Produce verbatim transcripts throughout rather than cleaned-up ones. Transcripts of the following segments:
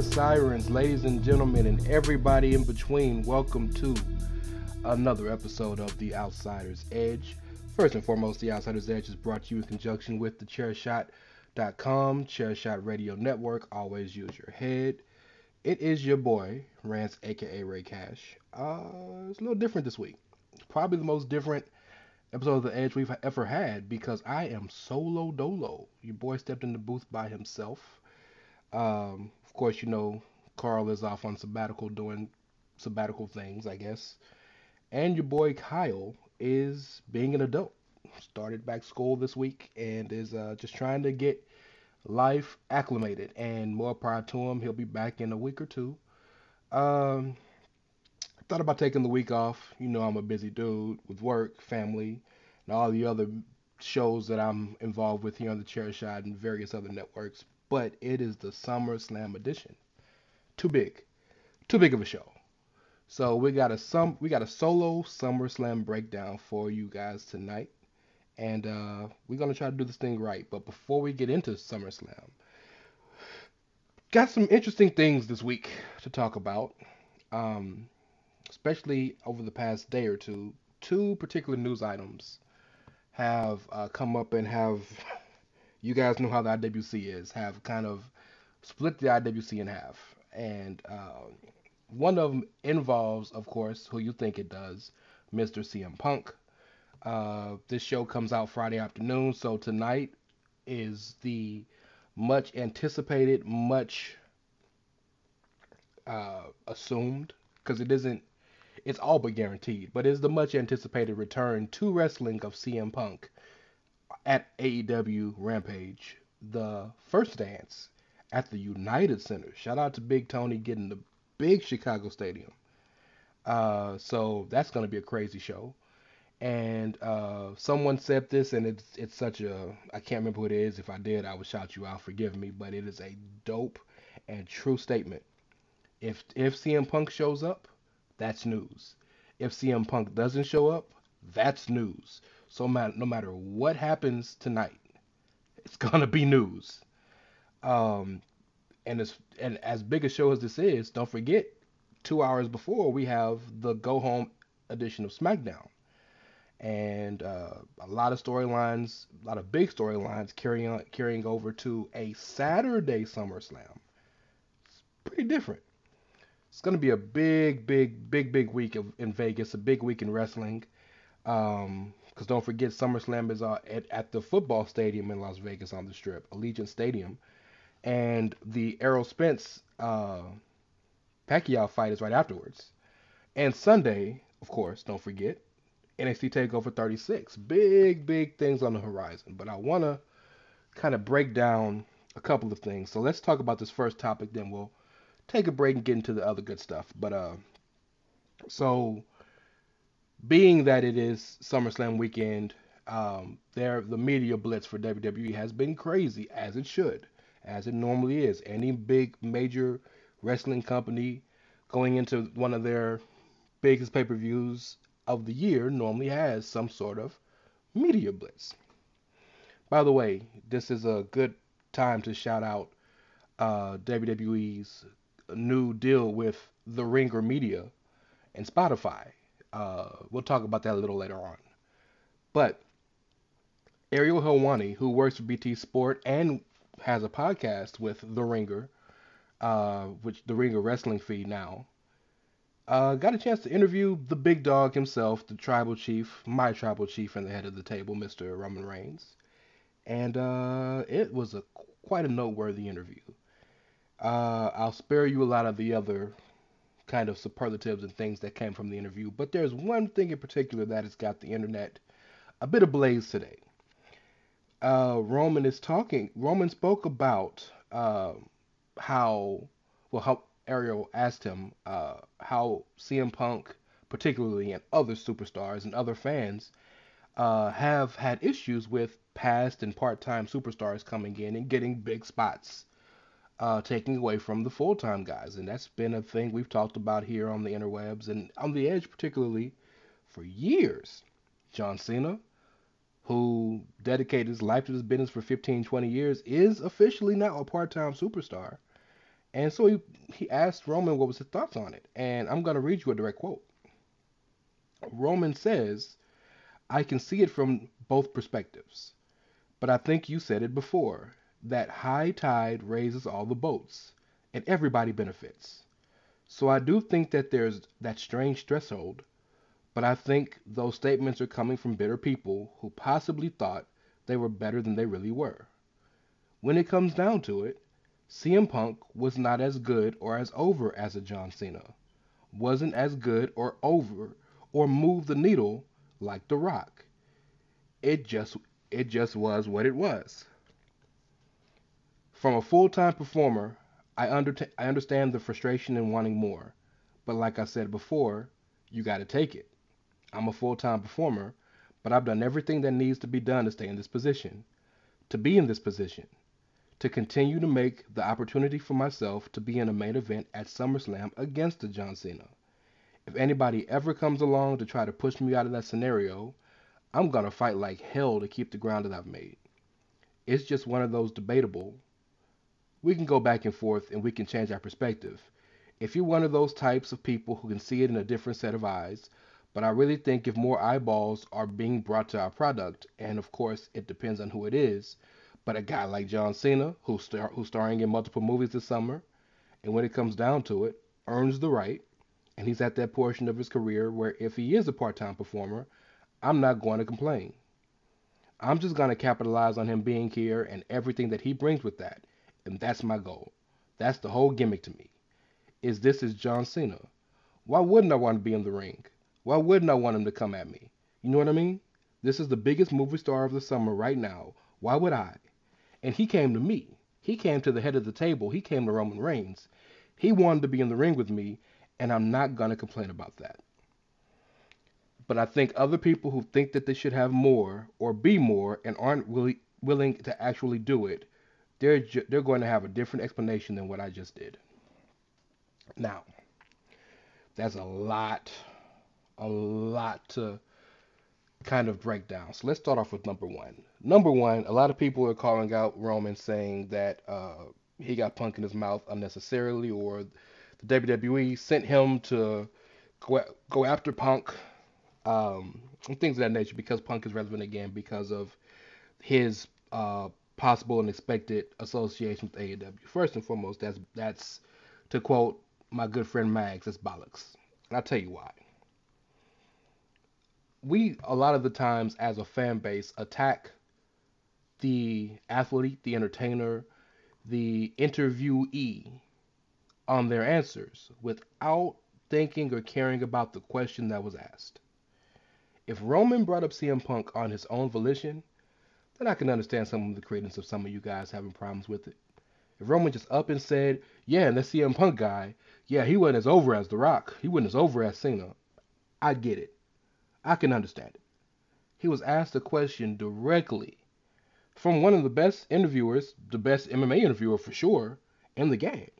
Sirens, ladies and gentlemen, and everybody in between, welcome to another episode of The Outsider's Edge. First and foremost, The Outsider's Edge is brought to you in conjunction with the chairshot dot com, Chairshot Radio Network. Always use your head. It is your boy, Rance, aka Ray Cash. Uh, it's a little different this week. Probably the most different episode of The Edge we've ever had because I am solo dolo. Your boy stepped in the booth by himself. Um... Of course, you know, Carl is off on sabbatical doing sabbatical things, I guess. And your boy Kyle is being an adult. Started back school this week and is uh, just trying to get life acclimated. And more power to him, he'll be back in a week or two. Um, thought about taking the week off. You know, I'm a busy dude with work, family, and all the other shows that I'm involved with here on the Chairshot and various other networks. But it is the SummerSlam edition. Too big. Too big of a show. So we got a some we got a solo SummerSlam breakdown for you guys tonight. And uh, we're going to try to do this thing right. But before we get into SummerSlam, got some interesting things this week to talk about. Um, especially over the past day or two. Two particular news items have uh, come up and have... You guys know how the I W C is, have kind of split the I W C in half. And uh, one of them involves, of course, who you think it does, Mister C M Punk. Uh, this show comes out Friday afternoon, so tonight is the much anticipated, much uh, assumed, because it isn't, it's all but guaranteed, but it's the much anticipated return to wrestling of C M Punk at A E W Rampage, the first dance at the United Center. Shout out to Big Tony getting the big Chicago stadium. Uh, so that's going to be a crazy show. And uh, someone said this, and it's it's such a, I can't remember who it is. If I did, I would shout you out. Forgive me, but it is a dope and true statement. If if C M Punk shows up, that's news. If C M Punk doesn't show up, that's news. So no matter what happens tonight, it's going to be news. Um, and as, and as big a show as this is, don't forget, two hours before, we have the go-home edition of SmackDown. And uh, a lot of storylines, a lot of big storylines carrying on, carrying over to a Saturday SummerSlam. It's pretty different. It's going to be a big, big, big, big week of, in Vegas, a big week in wrestling. Um, because don't forget, SummerSlam is uh, at, at the football stadium in Las Vegas on the Strip, Allegiant Stadium. And the Errol Spence uh, Pacquiao fight is right afterwards. And Sunday, of course, don't forget, N X T TakeOver thirty-six. Big, big things on the horizon. But I want to kind of break down a couple of things. So let's talk about this first topic, then we'll take a break and get into the other good stuff. But uh, so being that it is SummerSlam weekend, um, there the media blitz for W W E has been crazy, as it should, as it normally is. Any big major wrestling company going into one of their biggest pay-per-views of the year normally has some sort of media blitz. By the way, this is a good time to shout out uh, W W E's new deal with The Ringer Media and Spotify. Uh, we'll talk about that a little later on. But Ariel Helwani, who works for B T Sport and has a podcast with The Ringer, uh, which The Ringer Wrestling feed now, Uh, got a chance to interview the big dog himself, the tribal chief, my tribal chief, and the head of the table, Mister Roman Reigns. And uh, it was a quite a noteworthy interview. Uh, I'll spare you a lot of the other kind of superlatives and things that came from the interview, but there's one thing in particular that has got the internet a bit ablaze today. Uh, Roman is talking. Roman spoke about uh, how well how. Ariel asked him uh, how C M Punk, particularly, and other superstars and other fans uh, have had issues with past and part-time superstars coming in and getting big spots, uh, taking away from the full-time guys. And that's been a thing we've talked about here on the interwebs and on The Edge particularly for years. John Cena, who dedicated his life to this business for fifteen, twenty years, is officially now a part-time superstar. And so he, he asked Roman what was his thoughts on it. And I'm going to read you a direct quote. Roman says, "I can see it from both perspectives. But I think you said it before, that high tide raises all the boats and everybody benefits. So I do think that there's that strange threshold. But I think those statements are coming from bitter people who possibly thought they were better than they really were. When it comes down to it, C M Punk was not as good or as over as a John Cena, wasn't as good or over or moved the needle like The Rock. It just it just was what it was. From a full-time performer, I, under, I understand the frustration and wanting more, but like I said before, you got to take it. I'm a full-time performer, but I've done everything that needs to be done to stay in this position, to be in this position. To continue to make the opportunity for myself to be in a main event at SummerSlam against the John Cena. If anybody ever comes along to try to push me out of that scenario, I'm going to fight like hell to keep the ground that I've made. It's just one of those debatable. We can go back and forth and we can change our perspective. If you're one of those types of people who can see it in a different set of eyes, but I really think if more eyeballs are being brought to our product, and of course it depends on who it is, but a guy like John Cena, who's, star- who's starring in multiple movies this summer, and when it comes down to it, earns the right, and he's at that portion of his career where if he is a part-time performer, I'm not going to complain. I'm just going to capitalize on him being here and everything that he brings with that, and that's my goal. That's the whole gimmick to me, is this is John Cena. Why wouldn't I want to be in the ring? Why wouldn't I want him to come at me? You know what I mean? This is the biggest movie star of the summer right now. Why would I? And he came to me. He came to the head of the table. He came to Roman Reigns. He wanted to be in the ring with me, and I'm not going to complain about that. But I think other people who think that they should have more or be more and aren't really willing to actually do it, they're ju- they're going to have a different explanation than what I just did. Now, that's a lot, a lot to kind of breakdown. So let's start off with number one. Number one, a lot of people are calling out Roman, saying that uh, he got Punk in his mouth unnecessarily, or the W W E sent him to go, go after Punk, um, and things of that nature, because Punk is relevant again because of his uh, possible and expected association with A E W. First and foremost, that's, that's to quote my good friend Mags, that's bollocks. And I'll tell you why. We, a lot of the times as a fan base, attack the athlete, the entertainer, the interviewee on their answers without thinking or caring about the question that was asked. If Roman brought up C M Punk on his own volition, then I can understand some of the credence of some of you guys having problems with it. If Roman just up and said, yeah, and that C M Punk guy, yeah, he wasn't as over as The Rock, he wasn't as over as Cena, I get it. I can understand it. He was asked a question directly from one of the best interviewers, the best M M A interviewer for sure, in the game.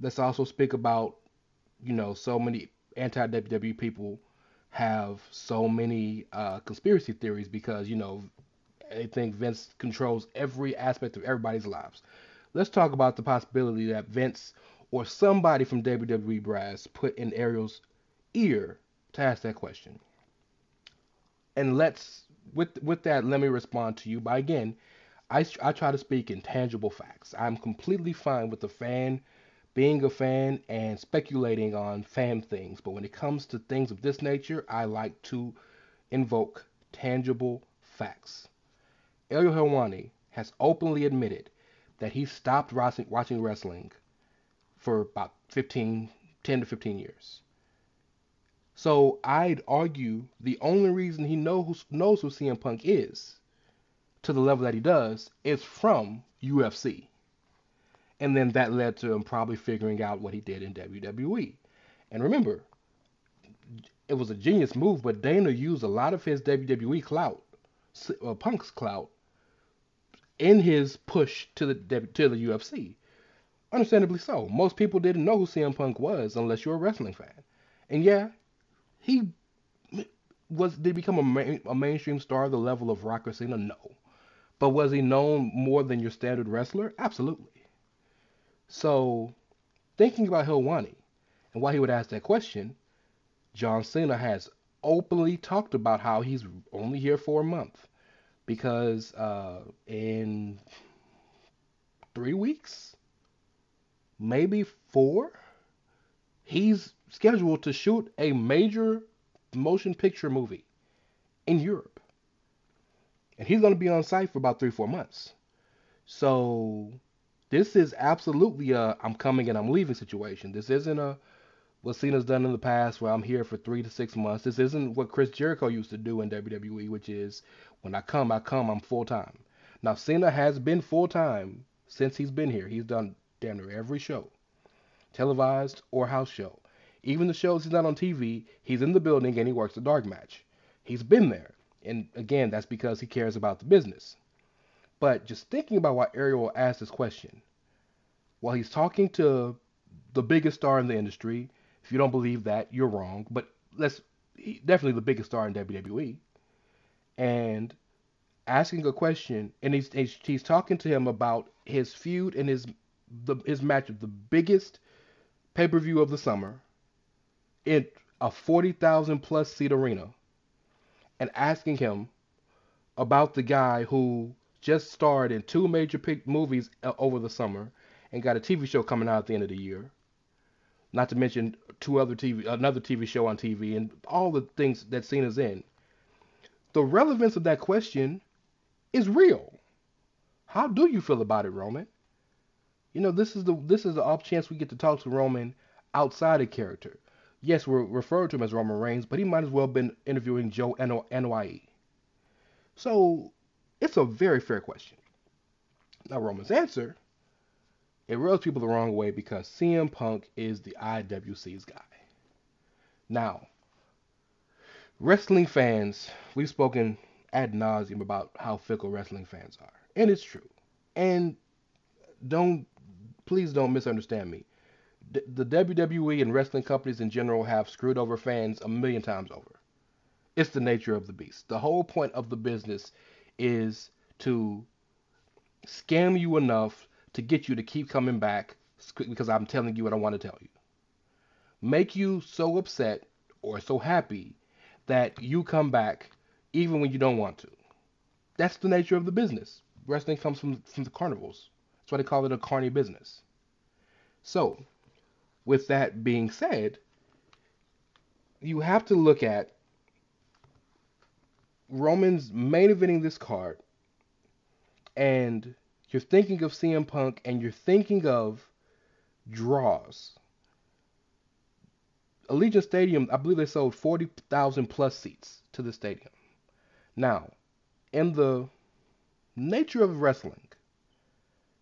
Let's also speak about, you know, so many anti-W W E people have so many uh, conspiracy theories because, you know, they think Vince controls every aspect of everybody's lives. Let's talk about the possibility that Vince or somebody from W W E brass put in Ariel's ear to ask that question. And let's, with with that, let me respond to you by, again, I, I try to speak in tangible facts. I'm completely fine with the fan being a fan and speculating on fan things, but when it comes to things of this nature, I like to invoke tangible facts. Ariel Helwani has openly admitted that he stopped watching wrestling for about fifteen, ten to fifteen years. So I'd argue the only reason he knows, knows who C M Punk is to the level that he does is from U F C. And then that led to him probably figuring out what he did in W W E. And remember, it was a genius move, but Dana used a lot of his W W E clout, uh, Punk's clout, in his push to the to the U F C. Understandably so. Most people didn't know who C M Punk was unless you're a wrestling fan. And yeah, he was did become a, main, a mainstream star the level of Rock or Cena? No. But was he known more than your standard wrestler? Absolutely. So, thinking about Helwani and why he would ask that question, John Cena has openly talked about how he's only here for a month because uh, in three weeks, maybe four, he's scheduled to shoot a major motion picture movie in Europe. And he's going to be on site for about three, four months. So this is absolutely a I'm coming and I'm leaving situation. This isn't a what Cena's done in the past where I'm here for three to six months. This isn't what Chris Jericho used to do in W W E, which is when I come, I come, I'm full-time. Now, Cena has been full-time since he's been here. He's done damn near every show, televised or house show. Even the shows he's not on T V, he's in the building and he works a dark match. He's been there. And again, that's because he cares about the business. But just thinking about why Ariel asked this question, while he's talking to the biggest star in the industry, if you don't believe that, you're wrong. But let's he, definitely the biggest star in W W E. And asking a question, and he's, he's talking to him about his feud and his, the, his match of the biggest pay-per-view of the summer, in a forty thousand plus seat arena, and asking him about the guy who just starred in two major movies over the summer and got a T V show coming out at the end of the year, not to mention two other T V, another T V show on T V, and all the things that Cena's in. The relevance of that question is real. How do you feel about it, Roman? You know, this is the this is the off chance we get to talk to Roman outside of character. Yes, we're referring to him as Roman Reigns, but he might as well have been interviewing Joe N Y E. So it's a very fair question. Now, Roman's answer, it rubs people the wrong way because C M Punk is the I W C's guy. Now, wrestling fans, we've spoken ad nauseum about how fickle wrestling fans are, and it's true. And don't, please don't misunderstand me. The W W E and wrestling companies in general have screwed over fans a million times over. It's the nature of the beast. The whole point of the business is to scam you enough to get you to keep coming back because I'm telling you what I want to tell you. Make you so upset or so happy that you come back even when you don't want to. That's the nature of the business. Wrestling comes from, from the carnivals. That's why they call it a carny business. So, with that being said, you have to look at Roman's main eventing this card, and you're thinking of C M Punk, and you're thinking of draws. Allegiant Stadium, I believe they sold forty thousand plus seats to the stadium. Now, in the nature of wrestling,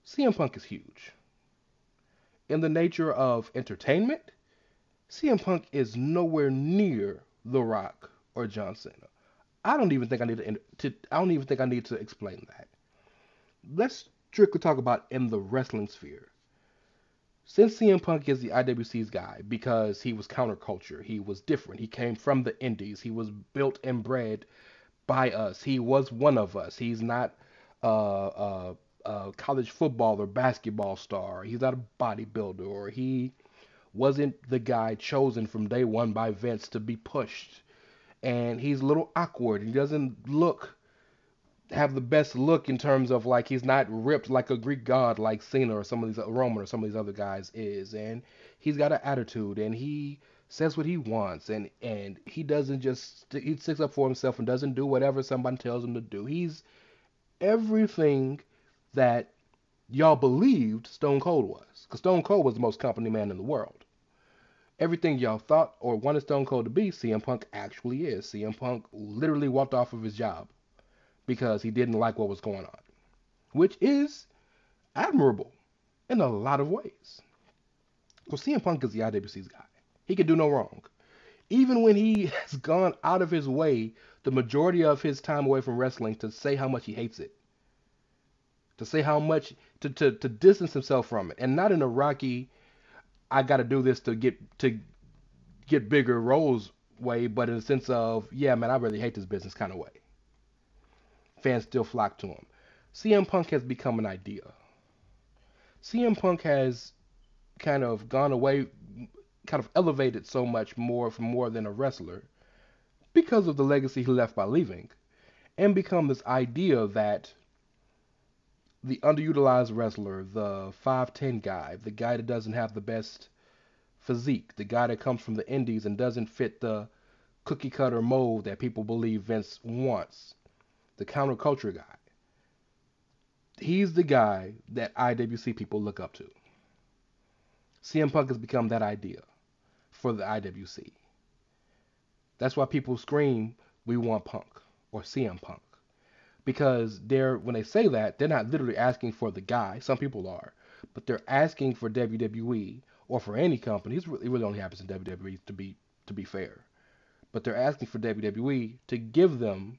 C M Punk is huge. In the nature of entertainment, C M Punk is nowhere near The Rock or John Cena. I don't even think I need to, to I don't even think I need to explain that. Let's strictly talk about in the wrestling sphere. Since C M Punk is the I W C's guy because he was counterculture, he was different, he came from the indies, he was built and bred by us, he was one of us, he's not a, a, a college football or basketball star, he's not a bodybuilder, or he wasn't the guy chosen from day one by Vince to be pushed, and he's a little awkward, he doesn't look, have the best look in terms of like he's not ripped like a Greek god like Cena or some of these Roman or some of these other guys is, and he's got an attitude and he says what he wants and and he doesn't just he sticks up for himself and doesn't do whatever somebody tells him to do. He's everything that y'all believed Stone Cold was, because Stone Cold was the most company man in the world. Everything y'all thought or wanted Stone Cold to be, C M Punk actually is. C M Punk literally walked off of his job because he didn't like what was going on, which is admirable in a lot of ways. Well, C M Punk is the I W C's guy. He can do no wrong. Even when he has gone out of his way, the majority of his time away from wrestling, to say how much he hates it, to say how much, to, to, to distance himself from it, and not in a rocky, I gotta do this to get, to get bigger roles way, but in a sense of, yeah, man, I really hate this business kind of way. Fans still flock to him. C M Punk has become an idea. C M Punk has kind of gone away, kind of elevated so much more from more than a wrestler because of the legacy he left by leaving, and become this idea that the underutilized wrestler, the five ten guy, the guy that doesn't have the best physique, the guy that comes from the indies and doesn't fit the cookie cutter mold that people believe Vince wants, the counterculture guy. He's the guy that I W C people look up to. C M Punk has become that idea for the I W C. That's why people scream, "We want Punk," or "C M Punk," because they're, when they say that, they're not literally asking for the guy. Some people are, but they're asking for W W E or for any company. It really only happens in W W E, to be to be fair, but they're asking for W W E to give them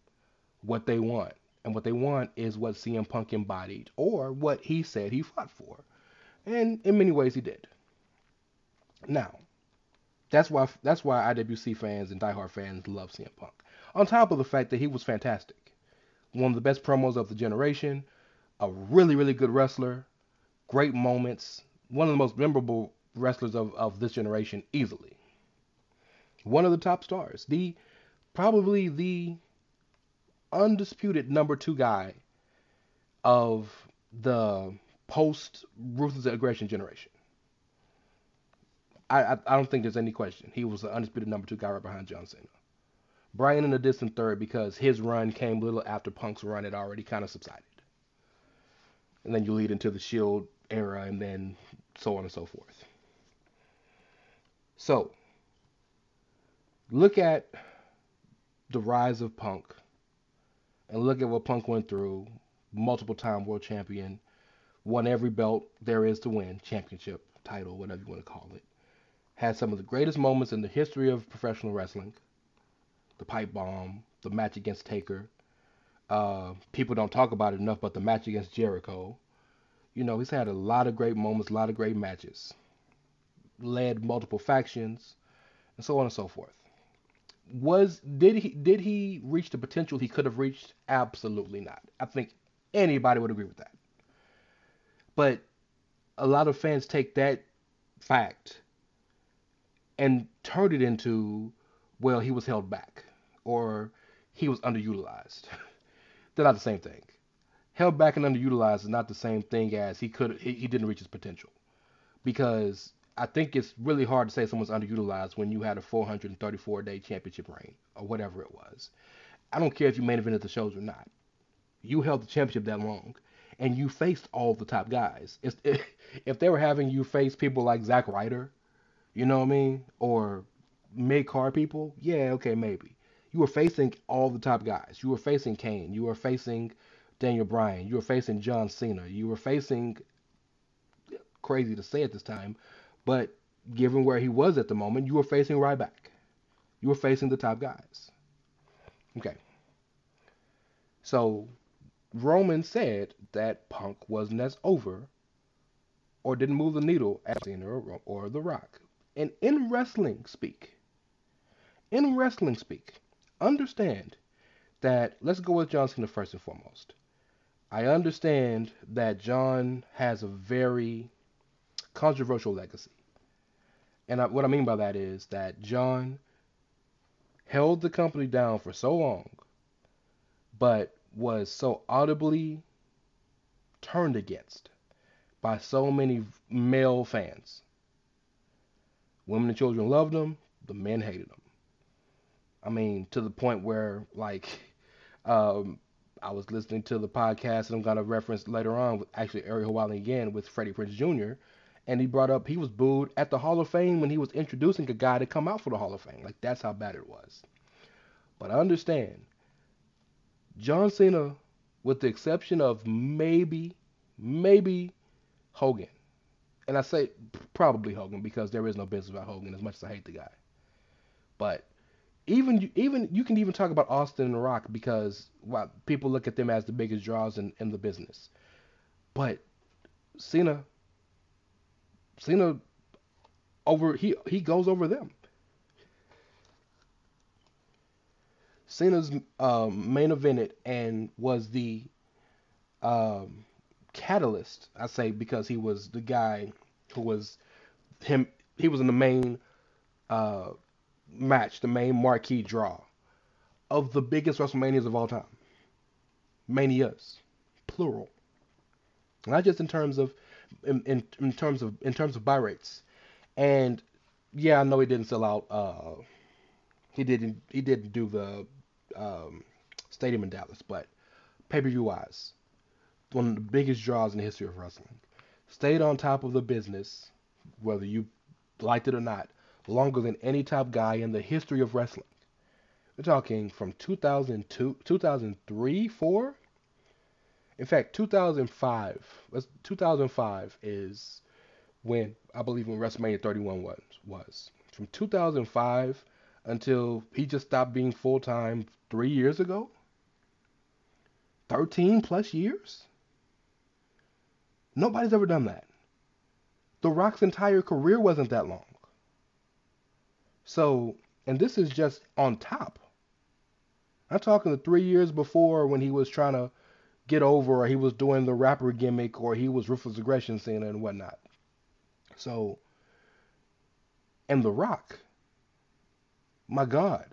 what they want, and what they want is what C M Punk embodied, or what he said he fought for, and in many ways he did. Now, that's why that's why I W C fans and diehard fans love C M Punk. On top of the fact that he was fantastic, one of the best promos of the generation, a really really good wrestler, great moments, one of the most memorable wrestlers of of this generation easily, one of the top stars, the probably the undisputed number two guy of the post Ruthless Aggression generation. I, I I don't think there's any question. He was the undisputed number two guy right behind John Cena. Bryan in a distant third because his run came little after Punk's run had already kind of subsided. And then you lead into the Shield era and then so on and so forth. So look at the rise of Punk. And look at what Punk went through. Multiple time world champion. Won every belt there is to win. Championship, title, whatever you want to call it. Had some of the greatest moments in the history of professional wrestling. The pipe bomb. The match against Taker. Uh, people don't talk about it enough, but the match against Jericho. You know, he's had a lot of great moments, a lot of great matches. Led multiple factions. And so on and so forth. was did he did he reach the potential he could have reached? Absolutely not. I think anybody would agree with that. But a lot of fans take that fact and turn it into, well, he was held back or he was underutilized. They're not the same thing. Held back and underutilized is not the same thing as he could he, he didn't reach his potential. Because I think it's really hard to say someone's underutilized when you had a four hundred thirty-four day championship reign or whatever it was. I don't care if you main evented the shows or not. You held the championship that long, and you faced all the top guys. It's, it, if they were having you face people like Zack Ryder, you know what I mean, or mid-card people, yeah, okay, maybe. You were facing all the top guys. You were facing Kane. You were facing Daniel Bryan. You were facing John Cena. You were facing, crazy to say at this time, but given where he was at the moment, you were facing Ryback. You were facing the top guys. Okay. So Roman said that Punk wasn't as over or didn't move the needle as Cena or, or The Rock. And in wrestling speak, in wrestling speak, understand that, let's go with John Cena first and foremost. I understand that John has a very controversial legacy. And I, what I mean by that is that John held the company down for so long, but was so audibly turned against by so many male fans. Women and children loved him, the men hated him. I mean, to the point where, like, um, I was listening to the podcast that I'm going to reference later on, with actually Ariel Helwani again, with Freddie Prinze Junior, and he brought up he was booed at the Hall of Fame when he was introducing a guy to come out for the Hall of Fame. Like, that's how bad it was. But I understand, John Cena, with the exception of maybe, maybe Hogan. And I say probably Hogan because there is no business about Hogan as much as I hate the guy. But even, even you can even talk about Austin and The Rock because, well, people look at them as the biggest draws in, in the business. But Cena... Cena over he he goes over them. Cena's um, main evented and was the um, catalyst, I say, because he was the guy who was him. He was in the main uh, match, the main marquee draw of the biggest WrestleManias of all time. Manias, plural, not just in terms of. In, in in terms of in terms of buy rates. And yeah, I know he didn't sell out. Uh, he didn't he didn't do the um, stadium in Dallas, but pay-per-view wise, one of the biggest draws in the history of wrestling. Stayed on top of the business, whether you liked it or not, longer than any top guy in the history of wrestling. We're talking from two thousand two, two thousand three, four. In fact, two thousand five, two thousand five is when, I believe when WrestleMania thirty-one was, was. From two thousand five until he just stopped being full-time three years ago? thirteen plus years? Nobody's ever done that. The Rock's entire career wasn't that long. So, and this is just on top. I'm talking the three years before when he was trying to get over, or he was doing the rapper gimmick, or he was Ruthless Aggression Cena and whatnot. So, and The Rock, my God,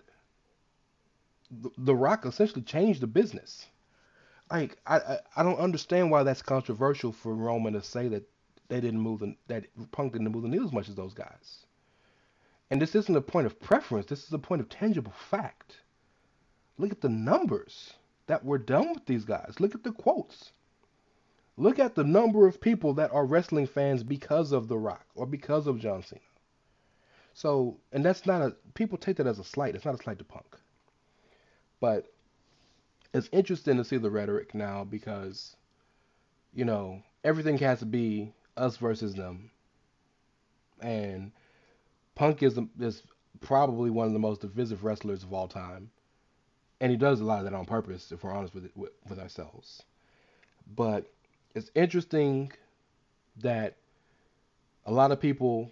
The, the Rock essentially changed the business. Like, I, I I don't understand why that's controversial for Roman to say that they didn't move the, that Punk didn't move the needle as much as those guys. And this isn't a point of preference. This is a point of tangible fact. Look at the numbers that we're done with these guys. Look at the quotes. Look at the number of people that are wrestling fans because of The Rock or because of John Cena. So, and that's not a, people take that as a slight. It's not a slight to Punk. But it's interesting to see the rhetoric now because, you know, everything has to be us versus them. And Punk is, is probably one of the most divisive wrestlers of all time. And he does a lot of that on purpose, if we're honest with, it, with with ourselves. But it's interesting that a lot of people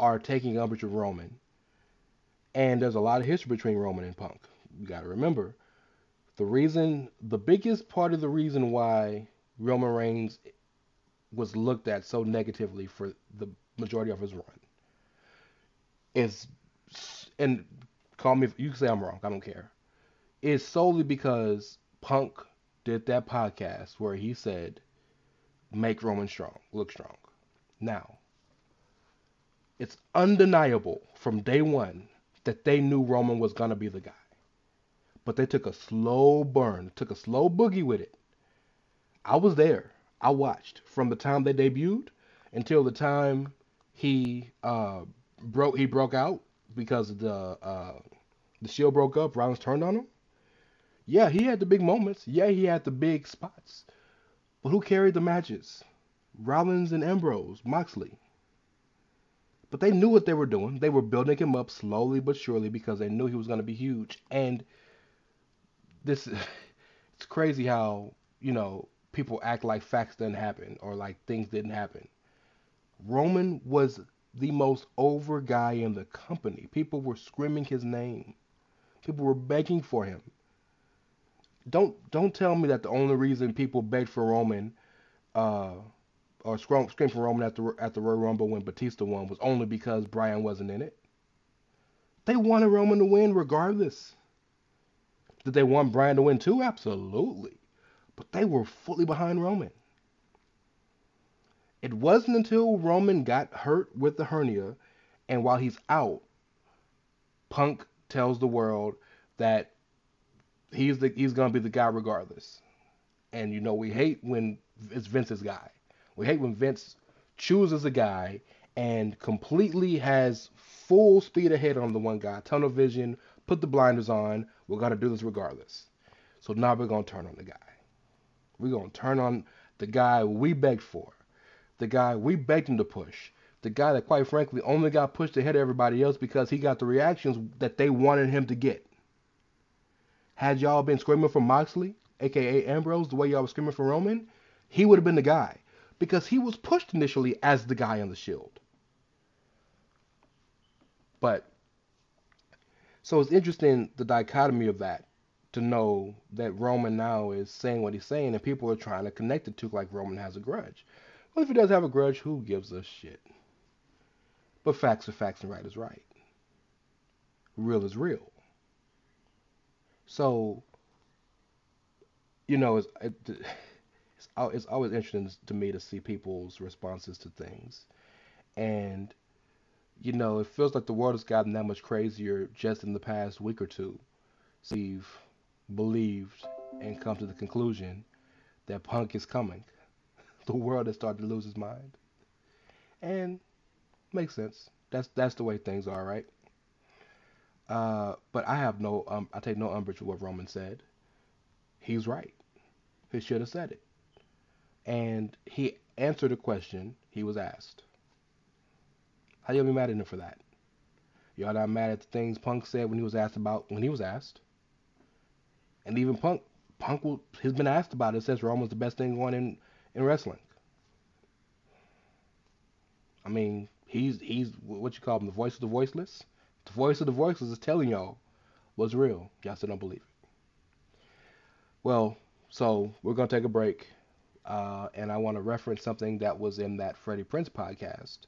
are taking umbrage with Roman And there's a lot of history between Roman and Punk. You got to remember, the reason, the biggest part of the reason why Roman Reigns was looked at so negatively for the majority of his run is, and call me, you can say I'm wrong, I don't care, is solely because Punk did that podcast where he said, make Roman strong, look strong. Now, it's undeniable from day one that they knew Roman was going to be the guy. But they took a slow burn, took a slow boogie with it. I was there. I watched from the time they debuted until the time he uh, broke he broke out because the uh, the Shield broke up, Rollins turned on him. Yeah, he had the big moments. Yeah, he had the big spots. But who carried the matches? Rollins and Ambrose, Moxley. But they knew what they were doing. They were building him up slowly but surely because they knew he was going to be huge. And this, it's crazy how, you know, people act like facts didn't happen or like things didn't happen. Roman was the most over guy in the company. People were screaming his name. People were begging for him. Don't don't tell me that the only reason people begged for Roman uh, or screamed for Roman at the, at the Royal Rumble when Batista won was only because Bryan wasn't in it. They wanted Roman to win regardless. Did they want Bryan to win too? Absolutely. But they were fully behind Roman. It wasn't until Roman got hurt with the hernia, and while he's out, Punk tells the world that He's the he's gonna be the guy regardless. And you know, we hate when it's Vince's guy. We hate when Vince chooses a guy and completely has full speed ahead on the one guy, tunnel vision, put the blinders on, we're gonna do this regardless. So now we're gonna turn on the guy. We're gonna turn on the guy we begged for, the guy we begged him to push, the guy that quite frankly only got pushed ahead of everybody else because he got the reactions that they wanted him to get. Had y'all been screaming for Moxley, a k a. Ambrose, the way y'all were screaming for Roman, he would have been the guy. Because he was pushed initially as the guy on the Shield. But, so it's interesting, the dichotomy of that, to know that Roman now is saying what he's saying, and people are trying to connect it to, like, Roman has a grudge. Well, if he does have a grudge, who gives a shit? But facts are facts and right is right. Real is real. So, you know, it's, it's it's always interesting to me to see people's responses to things. And, you know, it feels like the world has gotten that much crazier just in the past week or two. Steve believed and come to the conclusion that Punk is coming. The world has started to lose its mind. And makes sense. That's, that's the way things are, right? Uh, but I have no, um, I take no umbrage with what Roman said. He's right. He should have said it. And he answered a question he was asked. How y'all be mad at him for that? Y'all not mad at the things Punk said when he was asked about, when he was asked. And even Punk, Punk will, he's been asked about it, says Roman's the best thing going in, in wrestling. I mean, he's, he's, what you call him, the voice of the voiceless? The voice of the voices is telling y'all what's real. Y'all still don't believe it. Well, so we're going to take a break. Uh, and I want to reference something that was in that Freddie Prinze podcast.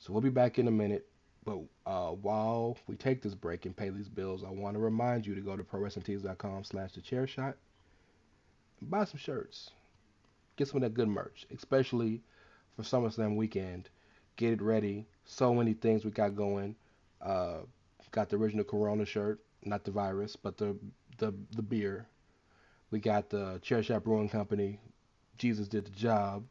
So we'll be back in a minute. But uh, while we take this break and pay these bills, I want to remind you to go to prowrestlingtees.com slash the chair shot. Buy some shirts. Get some of that good merch, especially for SummerSlam weekend. Get it ready. So many things we got going. Uh, got the original Corona shirt, not the virus, but the the the beer. We got the Chair Shot Brewing Company. Jesus did the job.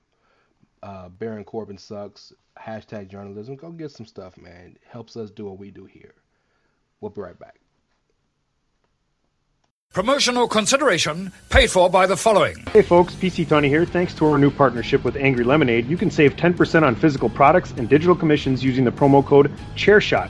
Uh, Baron Corbin sucks. Hashtag journalism. Go get some stuff, man. It helps us do what we do here. We'll be right back. Promotional consideration paid for by the following. Hey folks, P C Tony here. Thanks to our new partnership with Angry Lemonade, you can save ten percent on physical products and digital commissions using the promo code CHAIRSHOT.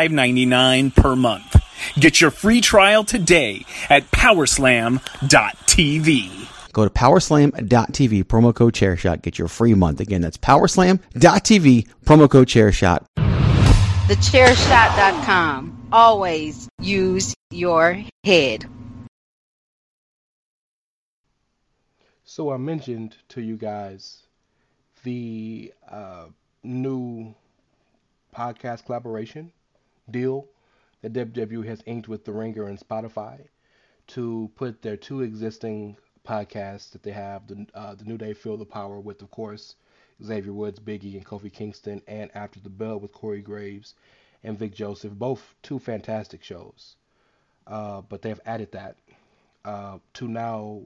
and ninety-nine cents per month. Get your free trial today at power slam dot t v. Go to power slam dot t v, promo code ChairShot. Get your free month. Again, that's power slam dot t v, promo code ChairShot. the chair shot dot com. Always use your head. So I mentioned to you guys the uh, new podcast collaboration deal that W W E has inked with The Ringer and Spotify to put their two existing podcasts that they have, the, uh, the New Day Feel the Power with, of course, Xavier Woods, Big E, and Kofi Kingston, and After the Bell with Corey Graves and Vic Joseph, both two fantastic shows. Uh, but they've added that uh, to now...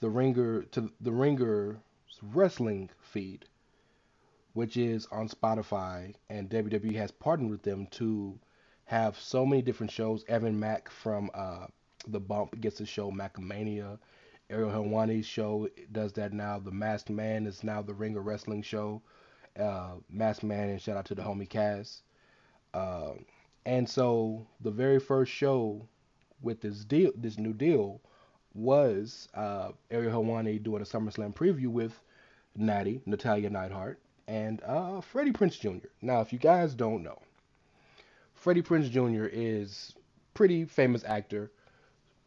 The Ringer to the Ringer's wrestling feed, which is on Spotify, and W W E has partnered with them to have so many different shows. Evan Mack from uh, The Bump gets a show, Macamania. Ariel Helwani's show does that now. The Masked Man is now The Ringer wrestling show. Uh, Masked Man, and shout out to the homie Cass. Uh, and so the very first show with this deal, this new deal, was uh, Ariel Helwani doing a SummerSlam preview with Natty, Natalya Neidhart, and uh, Freddie Prinze Junior Now, if you guys don't know, Freddie Prinze Junior is pretty famous actor,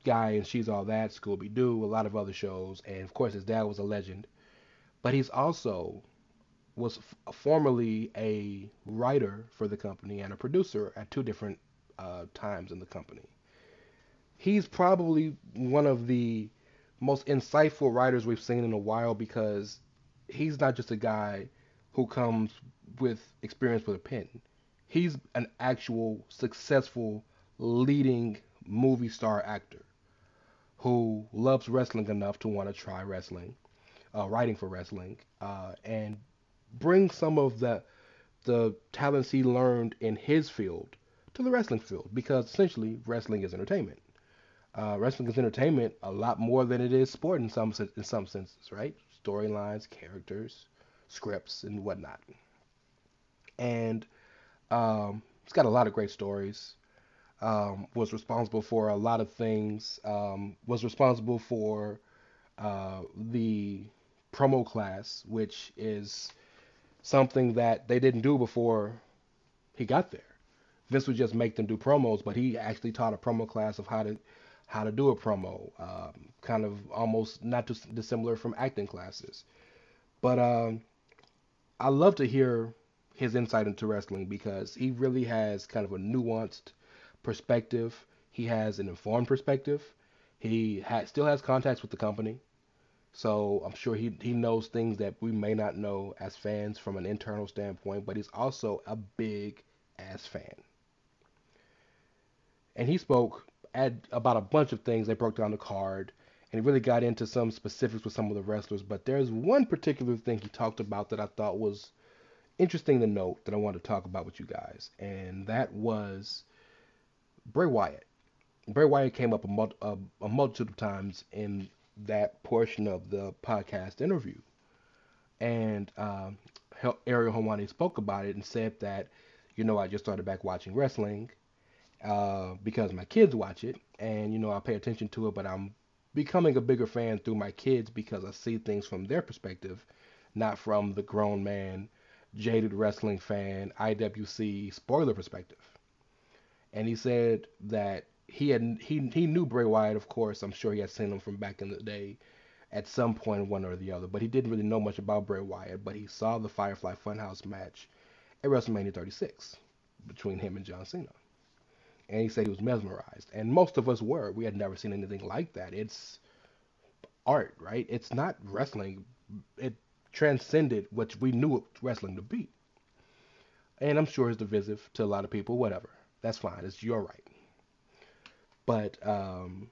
guy, and She's All That, Scooby-Doo, a lot of other shows, and of course his dad was a legend, but he's also was f- formerly a writer for the company and a producer at two different uh, times in the company. He's probably one of the most insightful writers we've seen in a while, because he's not just a guy who comes with experience with a pen. He's an actual successful leading movie star actor who loves wrestling enough to want to try wrestling, uh, writing for wrestling, uh, and bring some of the, the talents he learned in his field to the wrestling field, because essentially wrestling is entertainment. Uh, wrestling is entertainment a lot more than it is sport in some in some senses, right? Storylines, characters, scripts, and whatnot. And um, it's got a lot of great stories. Um, was responsible for a lot of things. Um, was responsible for uh, the promo class, which is something that they didn't do before he got there. Vince would just make them do promos, but he actually taught a promo class of how to how to do a promo, uh, kind of almost not too dissimilar from acting classes. But um, I love to hear his insight into wrestling, because he really has kind of a nuanced perspective. He has an informed perspective. He ha- still has contacts with the company. So I'm sure he, he knows things that we may not know as fans from an internal standpoint, but he's also a big ass fan. And he spoke Add about a bunch of things. They broke down the card, and he really got into some specifics with some of the wrestlers, but there's one particular thing he talked about that I thought was interesting to note that I wanted to talk about with you guys, and that was Bray Wyatt. Bray Wyatt came up a, mul- a, a multitude of times in that portion of the podcast interview, and um, Hel- Ariel Helwani spoke about it and said that, you know, I just started back watching wrestling, Uh, because my kids watch it, and, you know, I pay attention to it, but I'm becoming a bigger fan through my kids, because I see things from their perspective, not from the grown man, jaded wrestling fan, I W C spoiler perspective. And he said that he had he he knew Bray Wyatt, of course. I'm sure he had seen him from back in the day at some point, one or the other, but he didn't really know much about Bray Wyatt. But he saw the Firefly Funhouse match at WrestleMania thirty-six between him and John Cena. And he said he was mesmerized. And most of us were. We had never seen anything like that. It's art, right? It's not wrestling. It transcended what we knew wrestling to be. And I'm sure it's divisive to a lot of people, whatever. That's fine. It's your right. But um,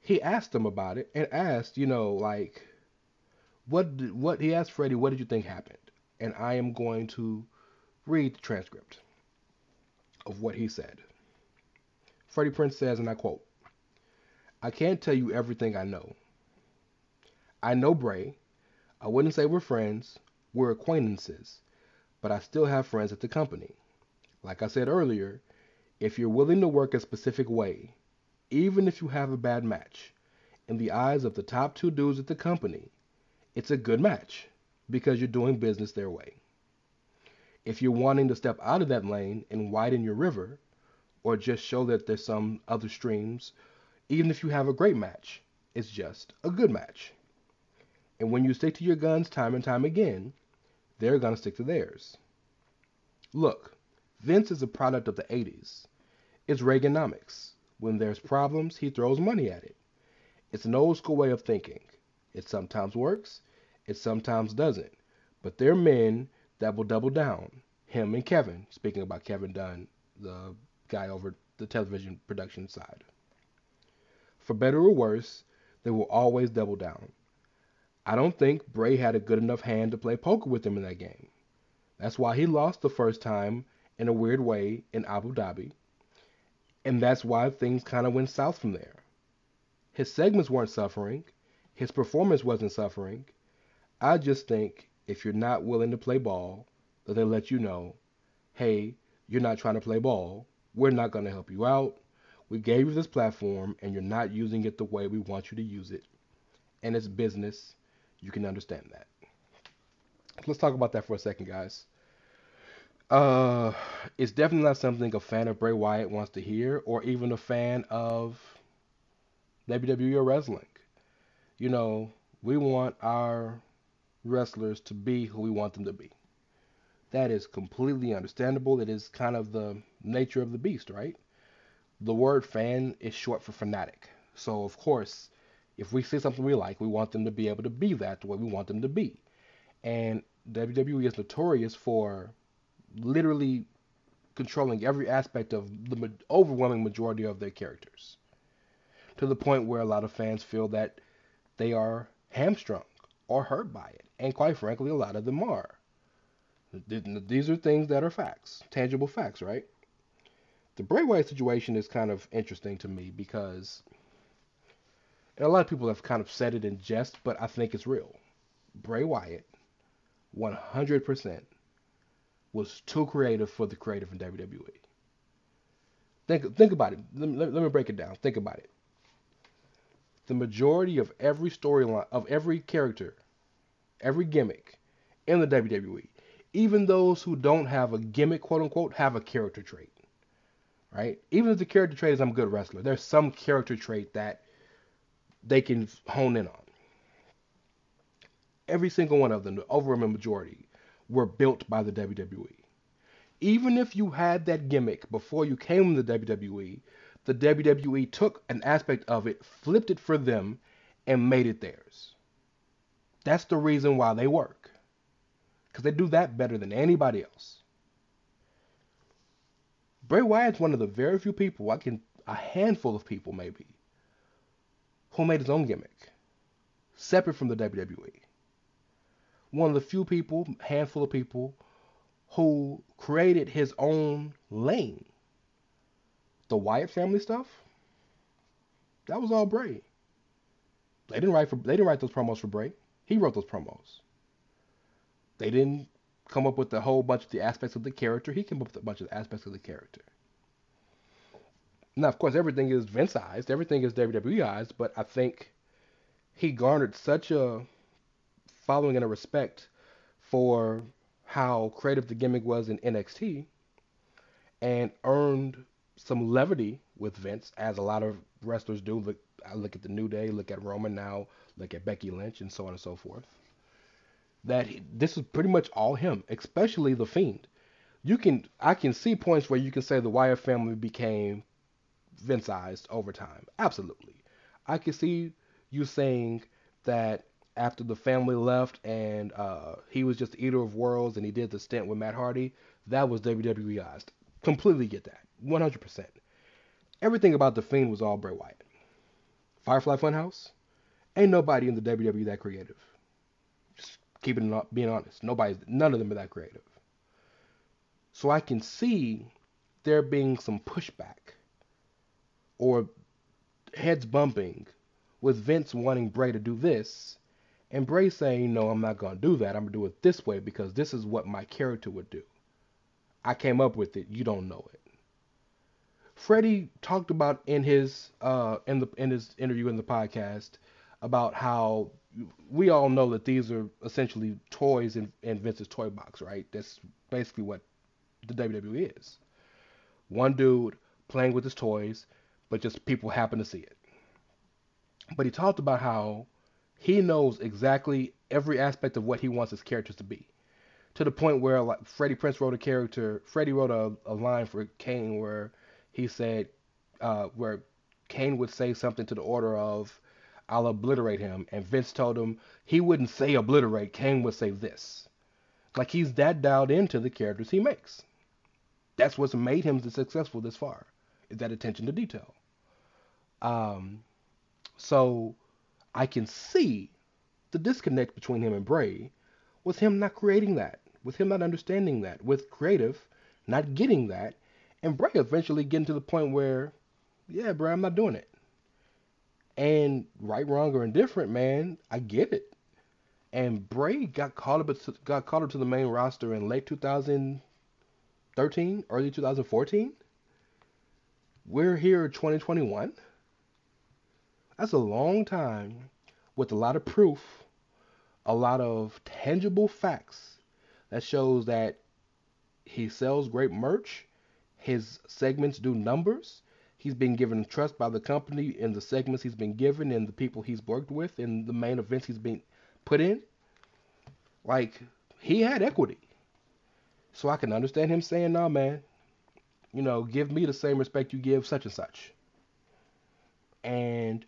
he asked him about it and asked, you know, like, what, did, what he asked Freddie, what did you think happened? And I am going to read the transcript of what he said. Freddie Prinze says, and I quote, "I can't tell you everything I know. I know Bray. I wouldn't say we're friends. We're acquaintances. But I still have friends at the company. Like I said earlier, if you're willing to work a specific way, even if you have a bad match, in the eyes of the top two dudes at the company, it's a good match because you're doing business their way. If you're wanting to step out of that lane and widen your river, or just show that there's some other streams, even if you have a great match, it's just a good match. And when you stick to your guns time and time again, they're going to stick to theirs. Look, Vince is a product of the eighties. It's Reaganomics. When there's problems, he throws money at it. It's an old school way of thinking. It sometimes works. It sometimes doesn't. But they're men that will double down. Him and Kevin," speaking about Kevin Dunn, the guy over the television production side. "For better or worse, they will always double down. I don't think Bray had a good enough hand to play poker with him in that game. That's why he lost the first time in a weird way in Abu Dhabi. And that's why things kind of went south from there. His segments weren't suffering. His performance wasn't suffering. I just think if you're not willing to play ball, then they let you know, hey, you're not trying to play ball. We're not going to help you out. We gave you this platform and you're not using it the way we want you to use it. And it's business. You can understand that." Let's talk about that for a second, guys. Uh, it's definitely not something a fan of Bray Wyatt wants to hear, or even a fan of W W E or wrestling. You know, we want our wrestlers to be who we want them to be. That is completely understandable. It is kind of the nature of the beast, right? The word fan is short for fanatic. So, of course, if we see something we like, we want them to be able to be that the way we want them to be. And W W E is notorious for literally controlling every aspect of the overwhelming majority of their characters, to the point where a lot of fans feel that they are hamstrung or hurt by it. And quite frankly, a lot of them are. These are things that are facts, tangible facts, right? The Bray Wyatt situation is kind of interesting to me because... and a lot of people have kind of said it in jest, but I think it's real. Bray Wyatt, one hundred percent, was too creative for the creative in W W E. Think, think about it. Let, let, let me break it down. Think about it. The majority of every storyline, of every character, every gimmick in the W W E, even those who don't have a gimmick, quote unquote, have a character trait, right? Even if the character trait is I'm a good wrestler, there's some character trait that they can hone in on. Every single one of them, the overwhelming majority, were built by the W W E. Even if you had that gimmick before you came to the W W E, the W W E took an aspect of it, flipped it for them, and made it theirs. That's the reason why they work, because they do that better than anybody else. Bray Wyatt's one of the very few people, I can, a handful of people maybe, who made his own gimmick, separate from the W W E. One of the few people, handful of people, who created his own lane. The Wyatt family stuff, that was all Bray. They didn't write for, they didn't write those promos for Bray. He wrote those promos. They didn't come up with a whole bunch of the aspects of the character. He came up with a bunch of the aspects of the character. Now, of course, everything is Vince-ized, everything is W W E-ized, but I think he garnered such a following and a respect for how creative the gimmick was in N X T, and earned some levity with Vince, as a lot of wrestlers do. Look, I look at the New Day, look at Roman now, look at Becky Lynch, and so on and so forth. That he, this is pretty much all him, especially The Fiend. You can, I can see points where you can say the Wyatt family became Vince-ized over time. Absolutely. I can see you saying that after the family left and uh, he was just the eater of worlds and he did the stint with Matt Hardy, that was W W E-ized. Completely get that. one hundred percent. Everything about The Fiend was all Bray Wyatt. Firefly Funhouse? Ain't nobody in the W W E that creative. Just keeping it being honest. Nobody's, none of them are that creative. So I can see there being some pushback or heads bumping with Vince wanting Bray to do this and Bray saying, no, I'm not going to do that. I'm going to do it this way because this is what my character would do. I came up with it. You don't know it. Freddie talked about in his uh, in the in his interview in the podcast about how we all know that these are essentially toys in, in Vince's toy box, right? That's basically what the W W E is. One dude playing with his toys, but just people happen to see it. But he talked about how he knows exactly every aspect of what he wants his characters to be, to the point where like Freddie Prinze wrote a character, Freddie wrote a, a line for Kane where he said, uh, where Kane would say something to the order of, I'll obliterate him. And Vince told him he wouldn't say obliterate. Kane would say this. Like he's that dialed into the characters he makes. That's what's made him successful this far, is that attention to detail. Um, so I can see the disconnect between him and Bray with him not creating that, with him not understanding that, with creative not getting that, and Bray eventually getting to the point where, yeah, Bray, I'm not doing it. And right, wrong, or indifferent, man, I get it. And Bray got caught up to, got caught up to the main roster in late two thousand thirteen, early two thousand fourteen. We're here in twenty twenty-one. That's a long time with a lot of proof, a lot of tangible facts that shows that he sells great merch. His segments do numbers. He's been given trust by the company in the segments he's been given and the people he's worked with and the main events he's been put in. Like, he had equity. So I can understand him saying, nah, man, you know, give me the same respect you give such and such. And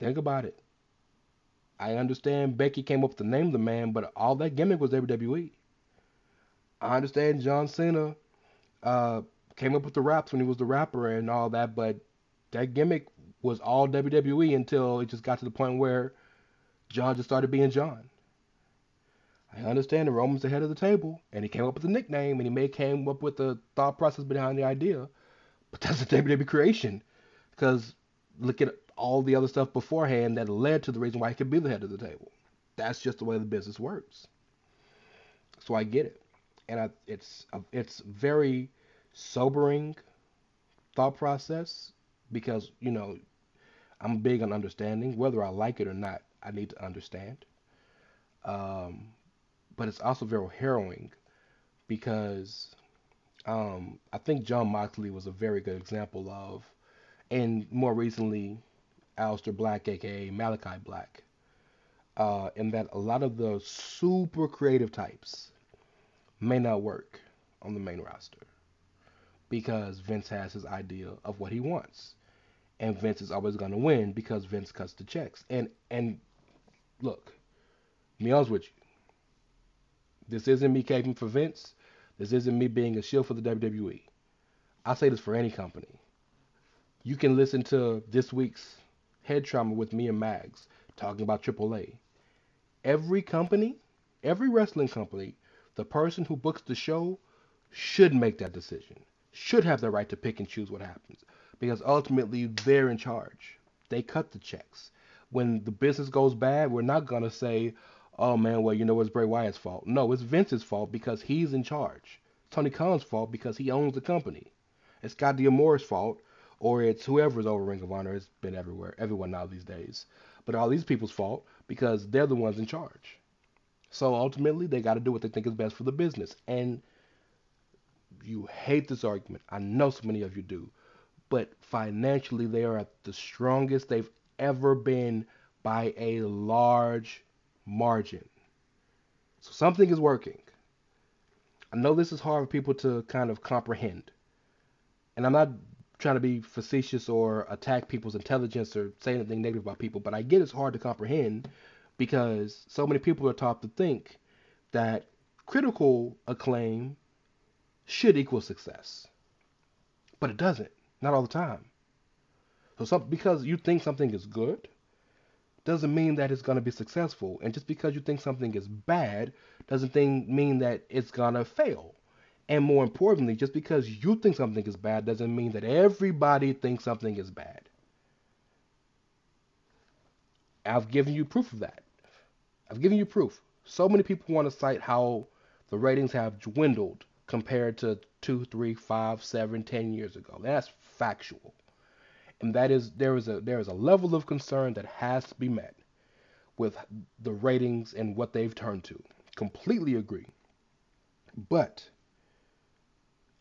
think about it. I understand Becky came up with the name of the man, but all that gimmick was W W E. I understand John Cena uh, came up with the raps when he was the rapper and all that, but that gimmick was all W W E until it just got to the point where John just started being John. I understand that Roman's the head of the table, and he came up with the nickname, and he may came up with the thought process behind the idea, but that's a W W E creation, because look at all the other stuff beforehand that led to the reason why he could be the head of the table. That's just the way the business works. So I get it, and I, it's it's very sobering thought process because, you know, I'm big on understanding. Whether I like it or not, I need to understand. Um, but it's also very harrowing because um, I think John Moxley was a very good example of, and more recently, Aleister Black, a k a. Malachi Black, uh, in that a lot of the super creative types may not work on the main roster, because Vince has his idea of what he wants. And Vince is always going to win because Vince cuts the checks. And and look, to be honest with you, this isn't me caping for Vince. This isn't me being a shield for the W W E. I say this for any company. You can listen to this week's Head Trauma with me and Mags talking about triple A. Every company, every wrestling company, the person who books the show should make that decision. Should have the right to pick and choose what happens, because ultimately they're in charge. They cut the checks. When the business goes bad, we're not going to say, oh man, well, you know, it's Bray Wyatt's fault. No, it's Vince's fault because he's in charge. It's Tony Khan's fault because he owns the company. It's Scott D'Amore's fault, or it's whoever's over Ring of Honor. It's been everywhere, everyone now these days. But all these people's fault because they're the ones in charge. So ultimately, they got to do what they think is best for the business. And you hate this argument. I know so many of you do. But financially, they are at the strongest they've ever been by a large margin. So something is working. I know this is hard for people to kind of comprehend. And I'm not trying to be facetious or attack people's intelligence or say anything negative about people. But I get it's hard to comprehend because so many people are taught to think that critical acclaim should equal success. But it doesn't. Not all the time. So some, because you think something is good doesn't mean that it's going to be successful. And just because you think something is bad doesn't think, mean that it's going to fail. And more importantly, just because you think something is bad doesn't mean that everybody thinks something is bad. I've given you proof of that. I've given you proof. So many people want to cite how the ratings have dwindled compared to two, three, five, seven, ten years ago. That's factual. And that is, there is a there is a level of concern that has to be met with the ratings and what they've turned to. Completely agree. But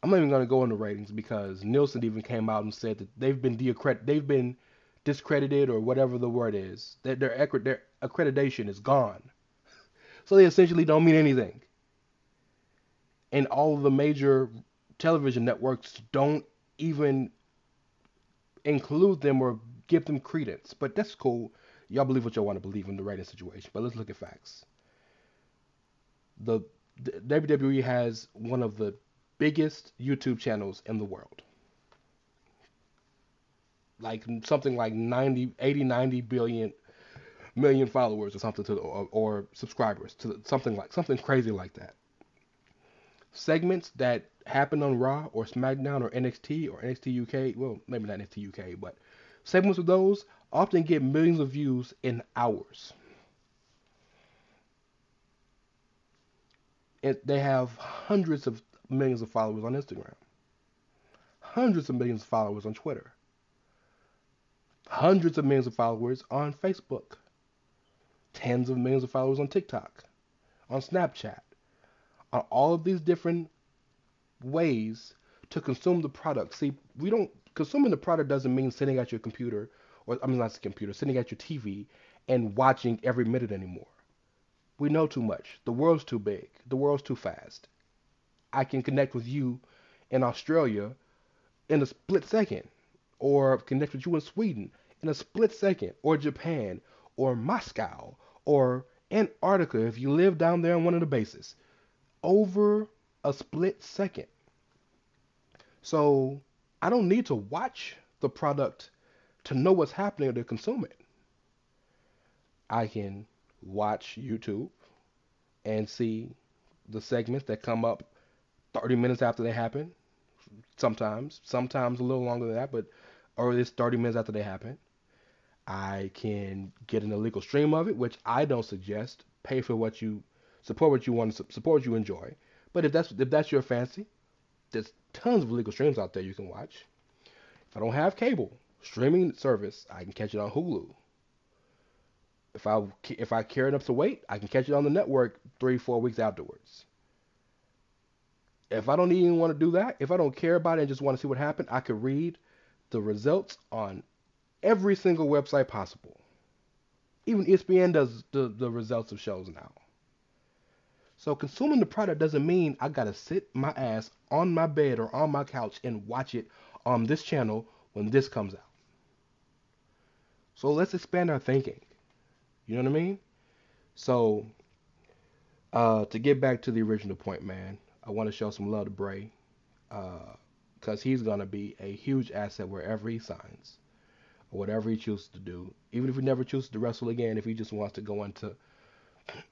I'm not even going to go into ratings because Nielsen even came out and said that they've been de- they've been discredited or whatever the word is. That their, their, their accreditation is gone. So they essentially don't mean anything. And all of the major television networks don't even include them or give them credence. But that's cool. Y'all believe what y'all want to believe in the rating situation. But let's look at facts. The, the W W E has one of the biggest YouTube channels in the world. Like something like ninety, eighty, ninety billion million followers or something to the, or, or subscribers to the, something like something crazy like that. Segments that happen on Raw or SmackDown or N X T or N X T U K, well, maybe not N X T U K, but segments of those often get millions of views in hours. And they have hundreds of millions of followers on Instagram, hundreds of millions of followers on Twitter, hundreds of millions of followers on Facebook, tens of millions of followers on TikTok, on Snapchat, on all of these different ways to consume the product. See, we don't, consuming the product doesn't mean sitting at your computer, or I mean not the computer, sitting at your T V and watching every minute anymore. We know too much. The world's too big. The world's too fast. I can connect with you in Australia in a split second, or connect with you in Sweden in a split second, or Japan, or Moscow, or Antarctica if you live down there on one of the bases, over a split second. So I don't need to watch the product to know what's happening or to consume it. I can watch YouTube and see the segments that come up thirty minutes after they happen, sometimes, sometimes a little longer than that, but or at least thirty minutes after they happen. I can get an illegal stream of it, which I don't suggest. Pay for what you support, what you want to support, what you enjoy. But if that's if that's your fancy, there's tons of illegal streams out there you can watch. If I don't have cable streaming service, I can catch it on Hulu. If I if I care enough to wait, I can catch it on the network three, four weeks afterwards. If I don't even want to do that, if I don't care about it and just want to see what happened, I could read the results on every single website possible. Even E S P N does the, the results of shows now. So consuming the product doesn't mean I got to sit my ass on my bed or on my couch and watch it on this channel when this comes out. So let's expand our thinking. You know what I mean? So uh, to get back to the original point, man, I want to show some love to Bray uh, because he's going to be a huge asset wherever he signs or whatever he chooses to do. Even if he never chooses to wrestle again, if he just wants to go into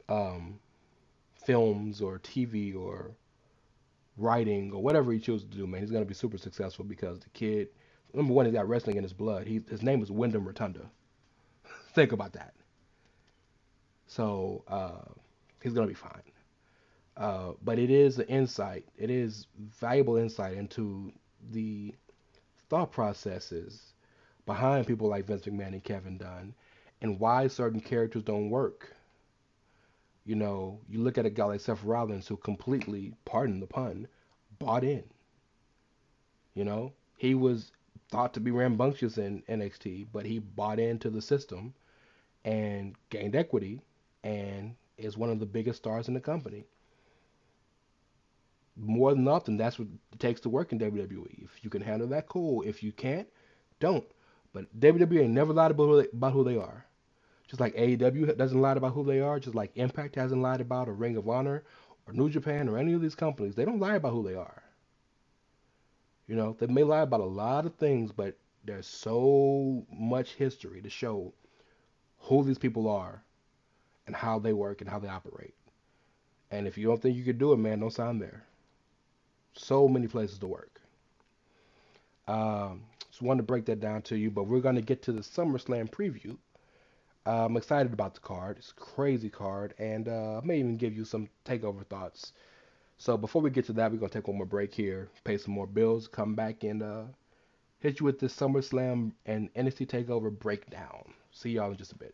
um, films or T V or writing or whatever he chooses to do, man, he's going to be super successful because the kid, number one, he's got wrestling in his blood. He, his name is Wyndham Rotunda. Think about that. So uh, he's going to be fine. Uh, but it is an insight. It is valuable insight into the thought processes behind people like Vince McMahon and Kevin Dunn and why certain characters don't work. You know, you look at a guy like Seth Rollins who completely, pardon the pun, bought in. You know, he was thought to be rambunctious in N X T, but he bought into the system and gained equity and is one of the biggest stars in the company. More than often, that's what it takes to work in W W E. If you can handle that, cool. If you can't, don't. But W W E ain't never lied about who they, about who they are. Just like A E W doesn't lie about who they are, just like Impact hasn't lied about, or Ring of Honor, or New Japan, or any of these companies. They don't lie about who they are. You know, they may lie about a lot of things, but there's so much history to show who these people are and how they work and how they operate. And if you don't think you could do it, man, don't sign there. So many places to work. Um, just wanted to break that down to you, but we're going to get to the SummerSlam preview. Uh, I'm excited about the card. It's a crazy card, and uh, I may even give you some takeover thoughts. So before we get to that, we're going to take one more break here, pay some more bills, come back, and uh, hit you with this SummerSlam and N X T TakeOver breakdown. See y'all in just a bit.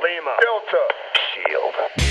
Lima, Delta, Shield.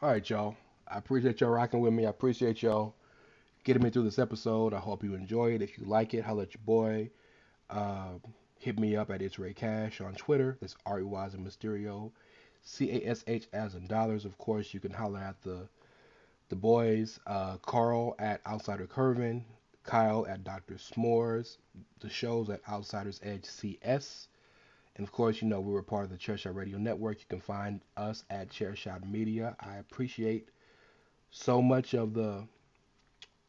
All right, y'all. I appreciate y'all rocking with me. I appreciate y'all getting me through this episode. I hope you enjoy it. If you like it, holla at your boy. Uh, hit me up at It's Ray Cash on Twitter. That's R E Y as in Mysterio. C A S H as in dollars. Of course, you can holler at the the boys. Uh, Carl at Outsider Curvin. Kyle at Doctor S'mores. The show's at Outsider's Edge C S. And, of course, you know, we were part of the Chairshot Radio Network. You can find us at Chairshot Media. I appreciate so much of the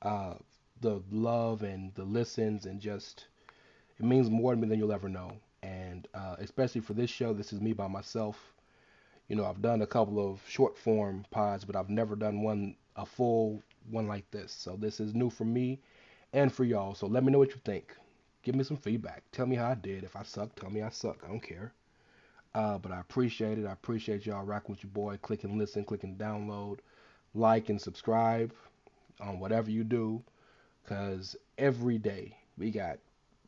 uh, the love and the listens, and just, it means more to me than you'll ever know. And uh, especially for this show, this is me by myself. You know, I've done a couple of short-form pods, but I've never done one, a full one like this. So this is new for me and for y'all. So let me know what you think. Give me some feedback. Tell me how I did. If I suck, tell me I suck. I don't care. Uh, but I appreciate it. I appreciate y'all rocking with your boy. Click and listen. Click and download. Like and subscribe on whatever you do. Because every day we got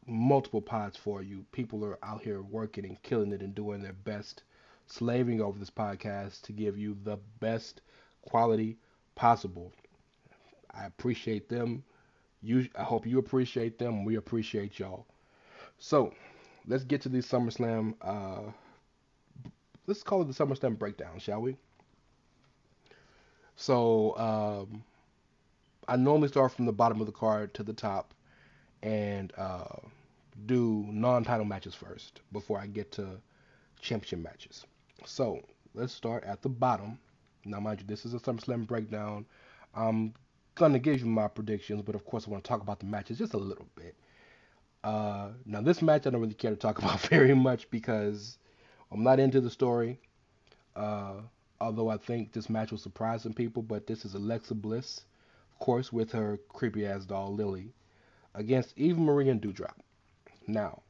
multiple pods for you. People are out here working and killing it and doing their best. Slaving over this podcast to give you the best quality possible. I appreciate them. You, I hope you appreciate them. We appreciate y'all. So, let's get to the SummerSlam. Uh, let's call it the SummerSlam breakdown, shall we? So, um, I normally start from the bottom of the card to the top and uh, do non-title matches first before I get to championship matches. So, let's start at the bottom. Now, mind you, this is a SummerSlam breakdown. Um... Gonna give you my predictions, but of course I want to talk about the matches just a little bit. Uh, now this match I don't really care to talk about very much because I'm not into the story. Uh, although I think this match will surprise some people, but this is Alexa Bliss, of course, with her creepy ass doll Lily, against Eva Marie and Doudrop. Now,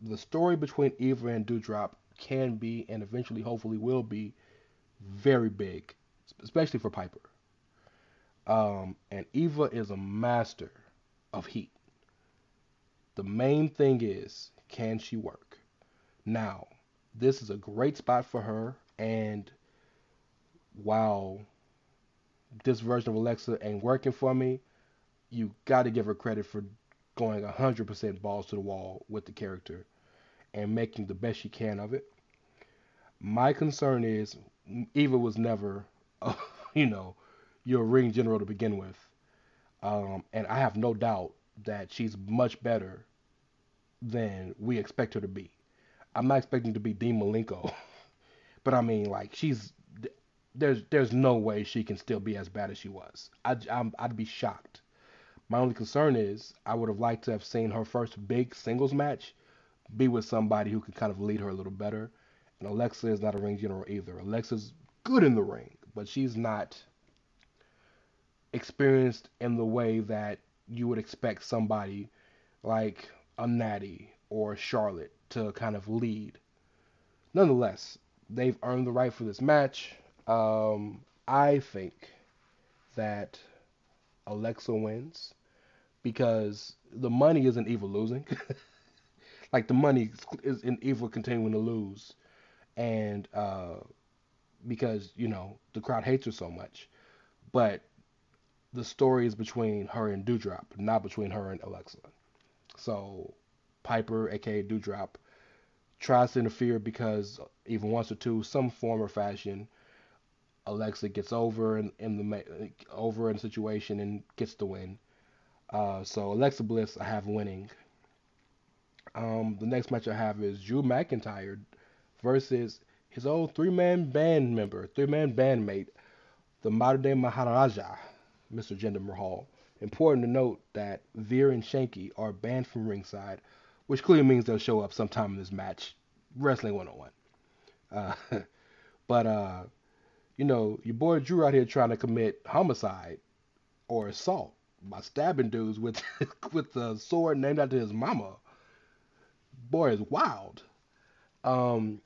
the story between Eva and Doudrop can be, and eventually hopefully will be, very big, especially for Piper. Um, and Eva is a master of heat. The main thing is, can she work? Now, this is a great spot for her, and while this version of Alexa ain't working for me, you got to give her credit for going one hundred percent balls to the wall with the character and making the best she can of it. My concern is Eva was never, uh, you know, your ring general to begin with. Um, and I have no doubt that she's much better than we expect her to be. I'm not expecting to be Dean Malenko, but I mean, like, she's, there's there's no way she can still be as bad as she was. I, I'm, I'd be shocked. My only concern is I would have liked to have seen her first big singles match be with somebody who could kind of lead her a little better. And Alexa is not a ring general either. Alexa's good in the ring, but she's not experienced in the way that you would expect somebody like a Natty or Charlotte to kind of lead. Nonetheless, they've earned the right for this match. Um, I think that Alexa wins because the money isn't Eva losing. Like, the money is in Eva continuing to lose. And uh, because, you know, the crowd hates her so much. But the story is between her and Doudrop, not between her and Alexa. So Piper, a k a. Doudrop, tries to interfere because Eva wants her to, some form or fashion. Alexa gets over in, in the over in the situation and gets the win. Uh, so Alexa Bliss, I have winning. Um, the next match I have is Drew McIntyre versus his old three-man band member, three-man bandmate, the modern-day Maharaja, Mister Jinder Mahal. Important to note that Veer and Shanky are banned from ringside, which clearly means they'll show up sometime in this match, wrestling one-on-one. Uh, but, uh, you know, your boy Drew out here trying to commit homicide or assault by stabbing dudes with with a sword named after his mama. Boy is wild. Um,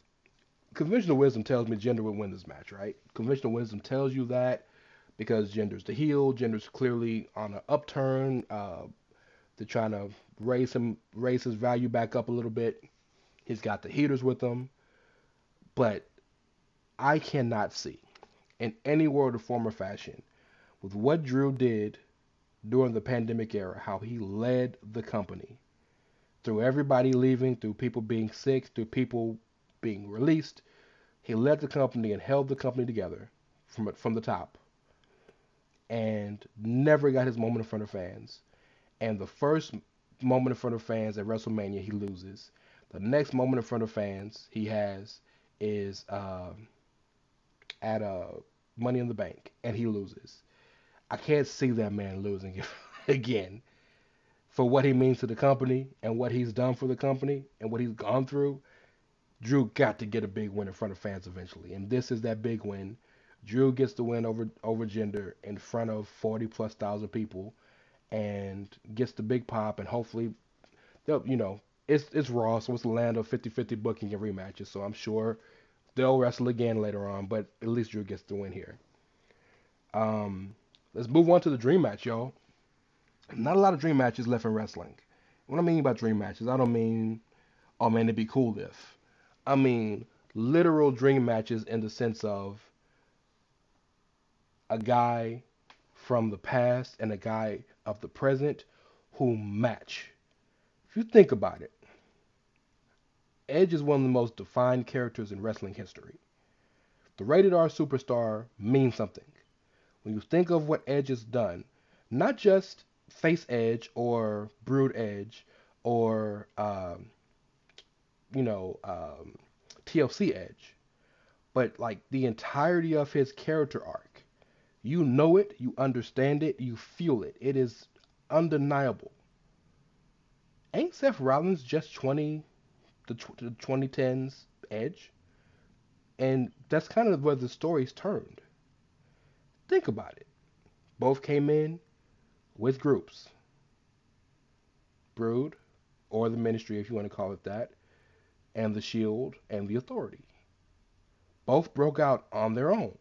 conventional wisdom tells me Jinder would win this match, right? Conventional wisdom tells you that because Jinder's the heel. Jinder's clearly on an upturn. Uh, they're trying to raise him, raise his value back up a little bit. He's got the heaters with him, but I cannot see in any world or form or fashion with what Drew did during the pandemic era, how he led the company through everybody leaving, through people being sick, through people being released. He led the company and held the company together from from the top and never got his moment in front of fans. And the first moment in front of fans at WrestleMania, he loses. The next moment in front of fans he has is uh, at uh, Money in the Bank, and he loses. I can't see that man losing again for what he means to the company and what he's done for the company and what he's gone through. Drew got to get a big win in front of fans eventually, and this is that big win. Drew gets the win over over Jinder in front of forty plus thousand people and gets the big pop, and hopefully, they'll, you know, it's it's Raw, so it's the land of fifty-fifty booking and rematches, so I'm sure they'll wrestle again later on, but at least Drew gets the win here. Um, let's move on to the dream match, y'all. Not a lot of dream matches left in wrestling. What I mean by dream matches, I don't mean, oh man, it'd be cool if. I mean literal dream matches in the sense of a guy from the past and a guy of the present who match. If you think about it, Edge is one of the most defined characters in wrestling history. The rated R superstar means something. When you think of what Edge has done, not just face Edge or brood Edge or, um, you know, um, T L C Edge, but like the entirety of his character arc, you know it, you understand it, you feel it. It is undeniable. Ain't Seth Rollins just twenty? The, tw- the twenty tens Edge, and that's kind of where the story's turned. Think about it. Both came in with groups. Brood, or the Ministry, if you want to call it that, and the Shield and the Authority. Both broke out on their own.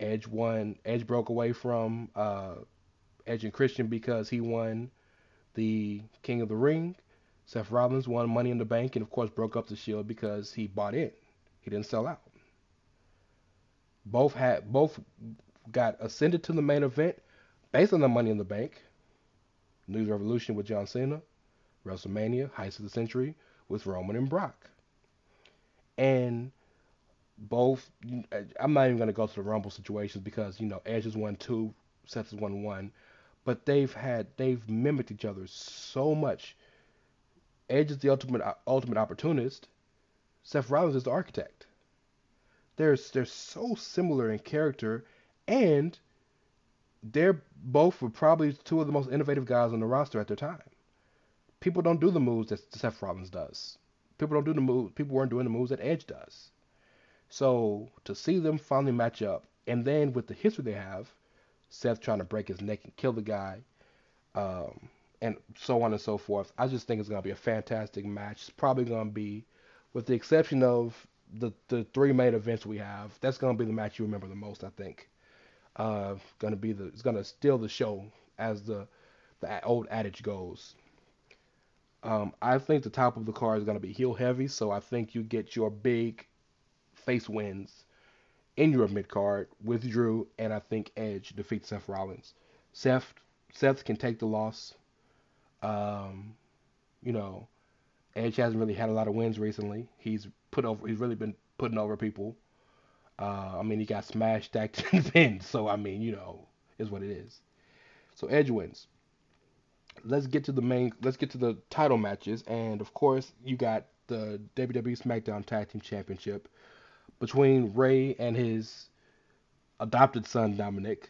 Edge won. Edge broke away from uh, Edge and Christian because he won the King of the Ring. Seth Rollins won Money in the Bank and, of course, broke up the Shield because he bought in. He didn't sell out. Both had both got ascended to the main event based on the Money in the Bank. News Revolution with John Cena. WrestleMania, Heist of the Century with Roman and Brock. And both, I'm not even going to go to the Rumble situations because, you know, Edge has won two, Seth has won one. But they've had, they've mimicked each other so much. Edge is the ultimate ultimate opportunist. Seth Rollins is the architect. They're, they're so similar in character. And they're both were probably two of the most innovative guys on the roster at their time. People don't do the moves that Seth Rollins does. People don't do the moves. People weren't doing the moves that Edge does. So to see them finally match up, and then with the history they have, Seth trying to break his neck and kill the guy, um, and so on and so forth, I just think it's going to be a fantastic match. It's probably going to be, with the exception of the, the three main events we have, that's going to be the match you remember the most, I think. Uh, going to be the, it's going to steal the show, as the, the old adage goes. Um, I think the top of the card is going to be heel heavy, so I think you get your big face wins in your mid card with Drew, and I think Edge defeats Seth Rollins. Seth, Seth can take the loss. Um, you know, Edge hasn't really had a lot of wins recently. He's put over, he's really been putting over people. Uh, I mean, he got smashed, stacked, and pinned. So, I mean, you know, is what it is. So, Edge wins. Let's get to the main, let's get to the title matches. And, of course, you got the W W E SmackDown Tag Team Championship between Ray and his adopted son, Dominic.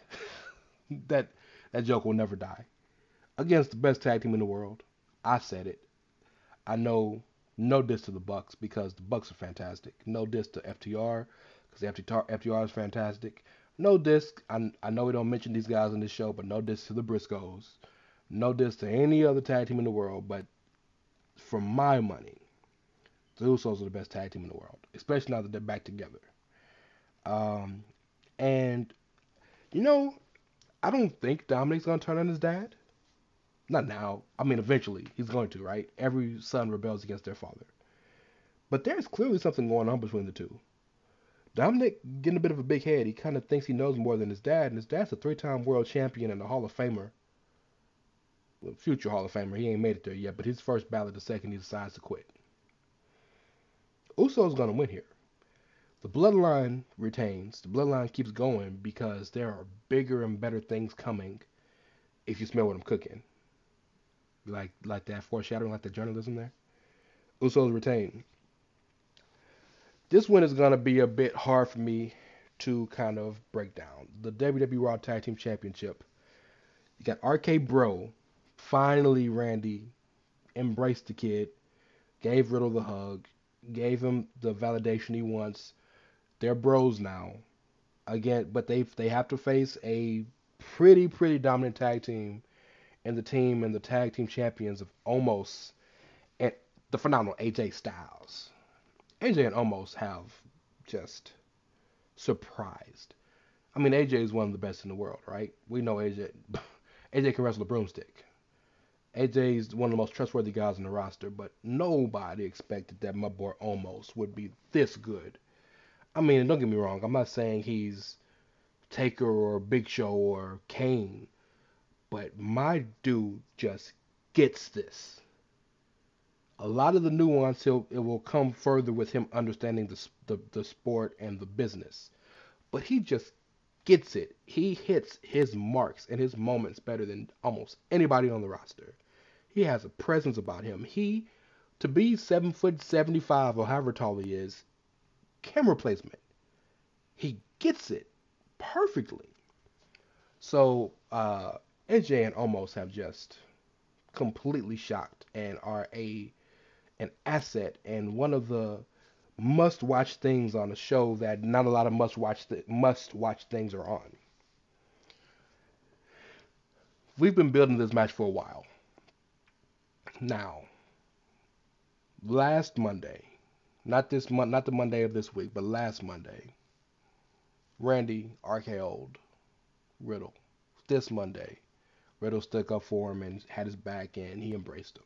that that joke will never die. Against the best tag team in the world. I said it. I know no diss to the Bucks because the Bucks are fantastic. No diss to F T R. F T R is fantastic. No diss. I, I know we don't mention these guys on this show, but no diss to the Briscoes. No diss to any other tag team in the world, but for my money, the Usos are the best tag team in the world, especially now that they're back together. Um, and, you know, I don't think Dominic's going to turn on his dad. Not now. I mean, eventually he's going to, right? Every son rebels against their father. But there's clearly something going on between the two. Dominic getting a bit of a big head. He kind of thinks he knows more than his dad, and his dad's a three-time world champion and a Hall of Famer. Well, future Hall of Famer. He ain't made it there yet, but his first ballot the second he decides to quit. Uso's going to win here. The bloodline retains. The bloodline keeps going because there are bigger and better things coming if you smell what I'm cooking. Like, like that foreshadowing, like the journalism there. Uso's retain. This one is going to be a bit hard for me to kind of break down. The W W E Raw Tag Team Championship. You got R K Bro. Finally, Randy embraced the kid. Gave Riddle the hug. Gave him the validation he wants. They're bros now. Again, but they they have to face a pretty, pretty dominant tag team. And the team and the tag team champions of Omos. And the phenomenal A J Styles. A J and Omos have just surprised. I mean, A J is one of the best in the world, right? We know A J. A J can wrestle a broomstick. A J is one of the most trustworthy guys on the roster, but nobody expected that my boy Omos would be this good. I mean, don't get me wrong. I'm not saying he's Taker or Big Show or Kane, but my dude just gets this. A lot of the nuance, he'll, it will come further with him understanding the, the the sport and the business. But he just gets it. He hits his marks and his moments better than almost anybody on the roster. He has a presence about him. He, to be seven foot seventy-five or however tall he is, camera placement. He gets it perfectly. So, uh, A J and Omos have just completely shocked and are a... an asset and one of the must-watch things on a show that not a lot of must-watch th- must-watch things are on. We've been building this match for a while. Now, last Monday, not this month, not the Monday of this week, but last Monday, Randy R K O'd Riddle. This Monday, Riddle stuck up for him and had his back, and he embraced him.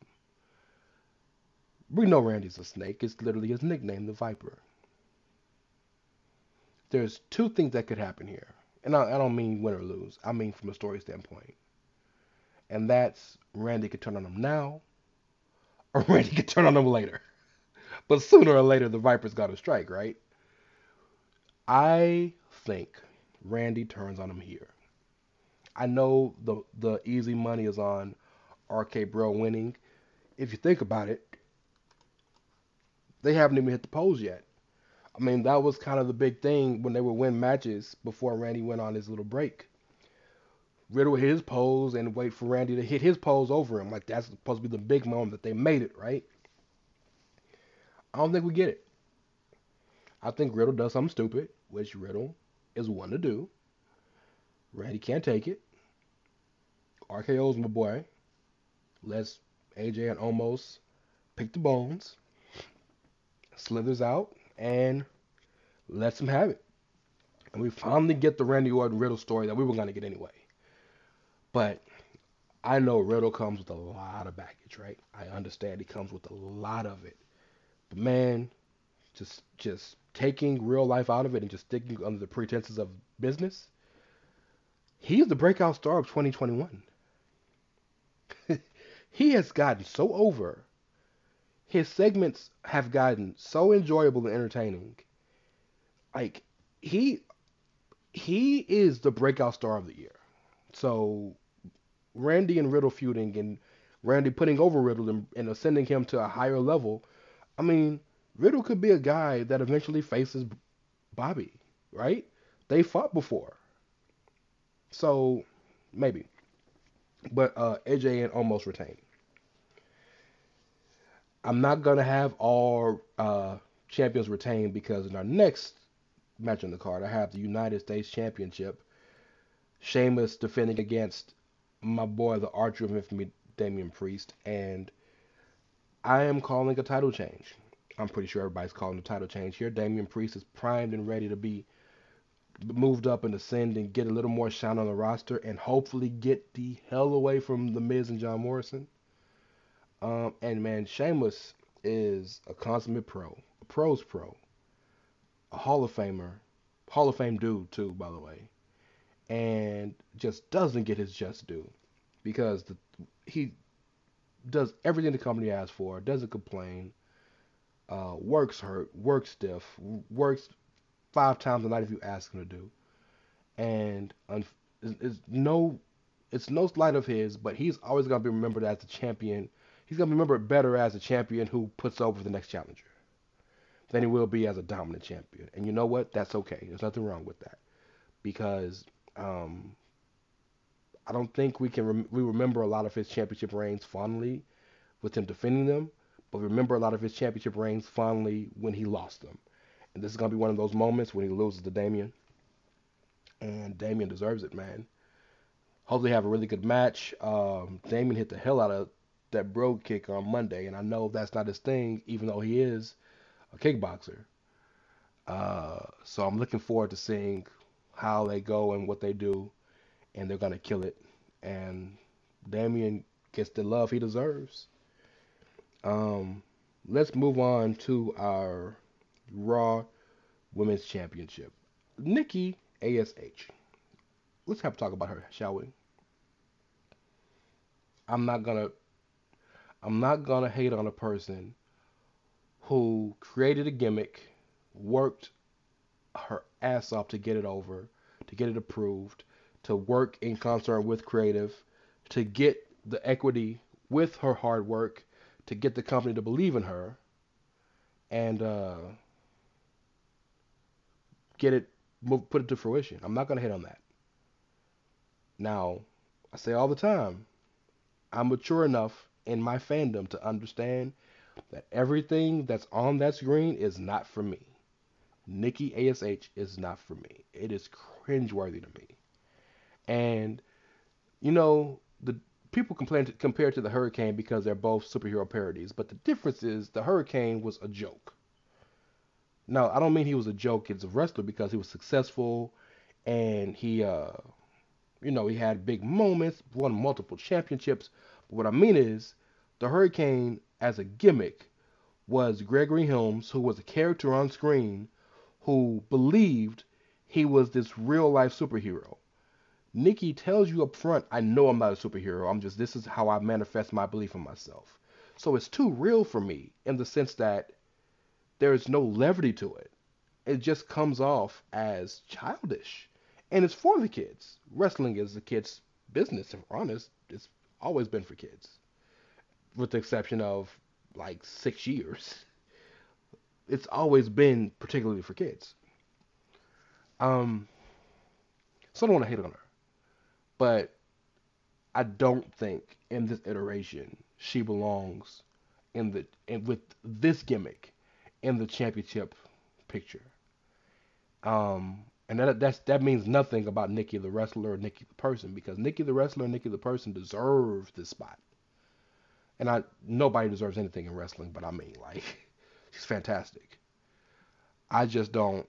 We know Randy's a snake. It's literally his nickname, the Viper. There's two things that could happen here. And I, I don't mean win or lose. I mean from a story standpoint. And that's Randy could turn on him now, or Randy could turn on him later. But sooner or later, the Viper's got to strike, right? I think Randy turns on him here. I know the, the easy money is on R K Bro winning. If you think about it, they haven't even hit the polls yet. I mean, that was kind of the big thing when they would win matches before Randy went on his little break. Riddle would hit his polls and wait for Randy to hit his polls over him. Like, that's supposed to be the big moment that they made it, right? I don't think we get it. I think Riddle does something stupid, which Riddle is one to do. Randy can't take it. R K O's my boy. Let's A J and Omos pick the bones. Slithers out and lets him have it. And we finally get the Randy Orton Riddle story that we were going to get anyway. But I know Riddle comes with a lot of baggage, right? I understand he comes with a lot of it. But man, just just taking real life out of it and just sticking under the pretenses of business, he's the breakout star of twenty twenty-one. He has gotten so over. His segments have gotten so enjoyable and entertaining. Like, he he is the breakout star of the year. So, Randy and Riddle feuding and Randy putting over Riddle and, and ascending him to a higher level. I mean, Riddle could be a guy that eventually faces Bobby, right? They fought before. So, maybe. But uh, A J and almost retained. I'm not going to have all uh, champions retained because in our next match on the card, I have the United States Championship. Sheamus defending against my boy, the Archer of Infamy, Damian Priest. And I am calling a title change. I'm pretty sure everybody's calling a title change here. Damian Priest is primed and ready to be moved up and ascend and get a little more shine on the roster and hopefully get the hell away from The Miz and John Morrison. Um, and man, Sheamus is a consummate pro, a pro's pro, a Hall of Famer, Hall of Fame dude too, by the way, and just doesn't get his just due because the, he does everything the company asks for, doesn't complain, uh, works hurt, works stiff, works five times a night if you ask him to do, and un- it's, it's no, it's no slight of his, but he's always gonna be remembered as the champion. He's going to be remembered better as a champion who puts over the next challenger than he will be as a dominant champion. And you know what? That's okay. There's nothing wrong with that. Because um, I don't think we can rem- we remember a lot of his championship reigns fondly with him defending them. But remember a lot of his championship reigns fondly when he lost them. And this is going to be one of those moments when he loses to Damian. And Damian deserves it, man. Hopefully they have a really good match. Um, Damian hit the hell out of that bro kick on Monday, and I know that's not his thing, even though he is a kickboxer. Uh, so I'm looking forward to seeing how they go and what they do, and they're gonna kill it. And Damian gets the love he deserves. Um, let's move on to our Raw Women's Championship. Nikki A S H. Let's have a talk about her, shall we? I'm not gonna. I'm not going to hate on a person who created a gimmick, worked her ass off to get it over, to get it approved, to work in concert with creative, to get the equity with her hard work, to get the company to believe in her, and uh, get it, put it to fruition. I'm not going to hate on that. Now, I say all the time, I'm mature enough in my fandom to understand that everything that's on that screen is not for me. Nikki A S H is not for me. It is cringeworthy to me. And, you know, the people complain to, compared to the Hurricane because they're both superhero parodies, but the difference is the Hurricane was a joke. No, I don't mean he was a joke as a wrestler, because he was successful and he, uh, you know, he had big moments, won multiple championships. But what I mean is the Hurricane as a gimmick was Gregory Helms, who was a character on screen who believed he was this real-life superhero. Nikki tells you up front, I know I'm not a superhero. I'm just, this is how I manifest my belief in myself. So it's too real for me in the sense that there is no levity to it. It just comes off as childish. And it's for the kids. Wrestling is the kids' business, if we're honest. It's always been for kids. With the exception of, like, six years. It's always been particularly for kids. Um, so I don't want to hate on her. But I don't think in this iteration she belongs in the in, with this gimmick in the championship picture. Um, and that that's, that means nothing about Nikki the wrestler or Nikki the person, because Nikki the wrestler and Nikki the person deserve this spot. And I nobody deserves anything in wrestling, but I mean, like, she's fantastic. I just don't.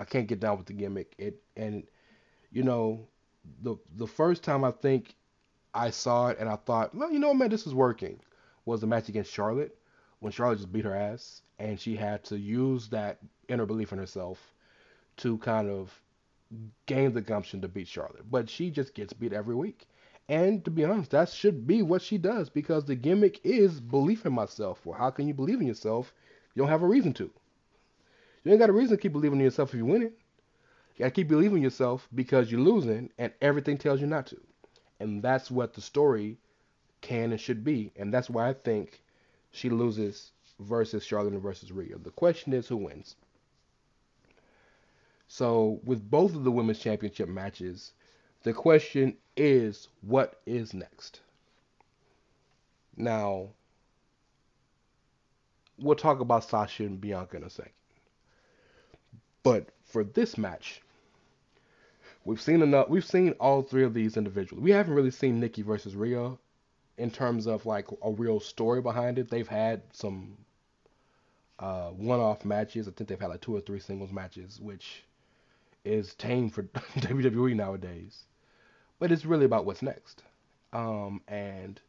I can't get down with the gimmick. It and you know. The the first time I think I saw it and I thought, well, you know what, man, this is working, was the match against Charlotte, when Charlotte just beat her ass and she had to use that inner belief in herself to kind of gain the gumption to beat Charlotte. But she just gets beat every week. And to be honest, that should be what she does, because the gimmick is belief in myself. Well, how can you believe in yourself if you don't have a reason to? You ain't got a reason to keep believing in yourself if you're winning. You gotta keep believing in yourself because you're losing and everything tells you not to. And that's what the story can and should be. And that's why I think she loses versus Charlotte and versus Rhea. The question is, who wins? So with both of the women's championship matches, the question is, what is next? Now, we'll talk about Sasha and Bianca in a second. But for this match, We've seen enough. We've seen all three of these individually. We haven't really seen Nikki versus Rhea in terms of like a real story behind it. They've had some uh, one-off matches. I think they've had like two or three singles matches, which is tame for W W E nowadays. But it's really about what's next. Um, and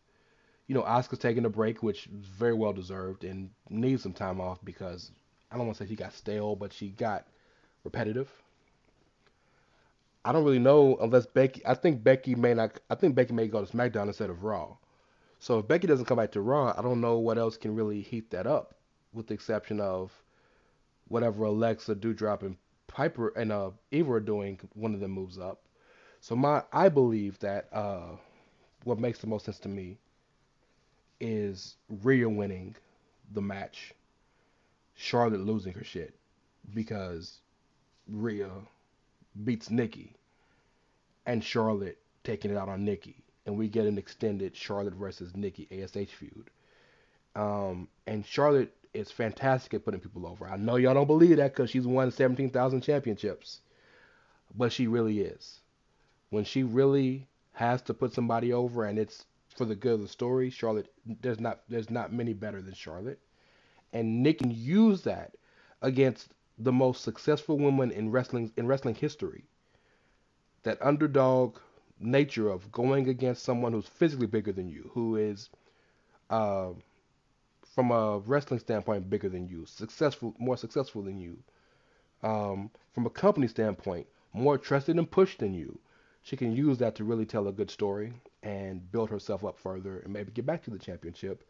you know, Asuka's taking a break, which is very well deserved, and needs some time off because I don't want to say she got stale, but she got repetitive. I don't really know unless Becky, I think Becky may not, I think Becky may go to SmackDown instead of Raw. So if Becky doesn't come back to Raw, I don't know what else can really heat that up, with the exception of whatever Alexa, Doudrop, and Piper and uh, Eva are doing. One of them moves up. So my, I believe that uh, what makes the most sense to me is Rhea winning the match, Charlotte losing her shit, because Rhea beats Nikki, and Charlotte taking it out on Nikki, and we get an extended Charlotte versus Nikki A S H feud. Um, and Charlotte is fantastic at putting people over. I know y'all don't believe that because she's won seventeen thousand championships, but she really is. When she really has to put somebody over, and it's for the good of the story, Charlotte, there's not there's not many better than Charlotte. And Nikki can use that against the most successful woman in wrestling in wrestling history. That underdog nature of going against someone who's physically bigger than you, who is, uh, from a wrestling standpoint, bigger than you, successful, more successful than you, um, from a company standpoint, more trusted and pushed than you. She can use that to really tell a good story and build herself up further and maybe get back to the championship.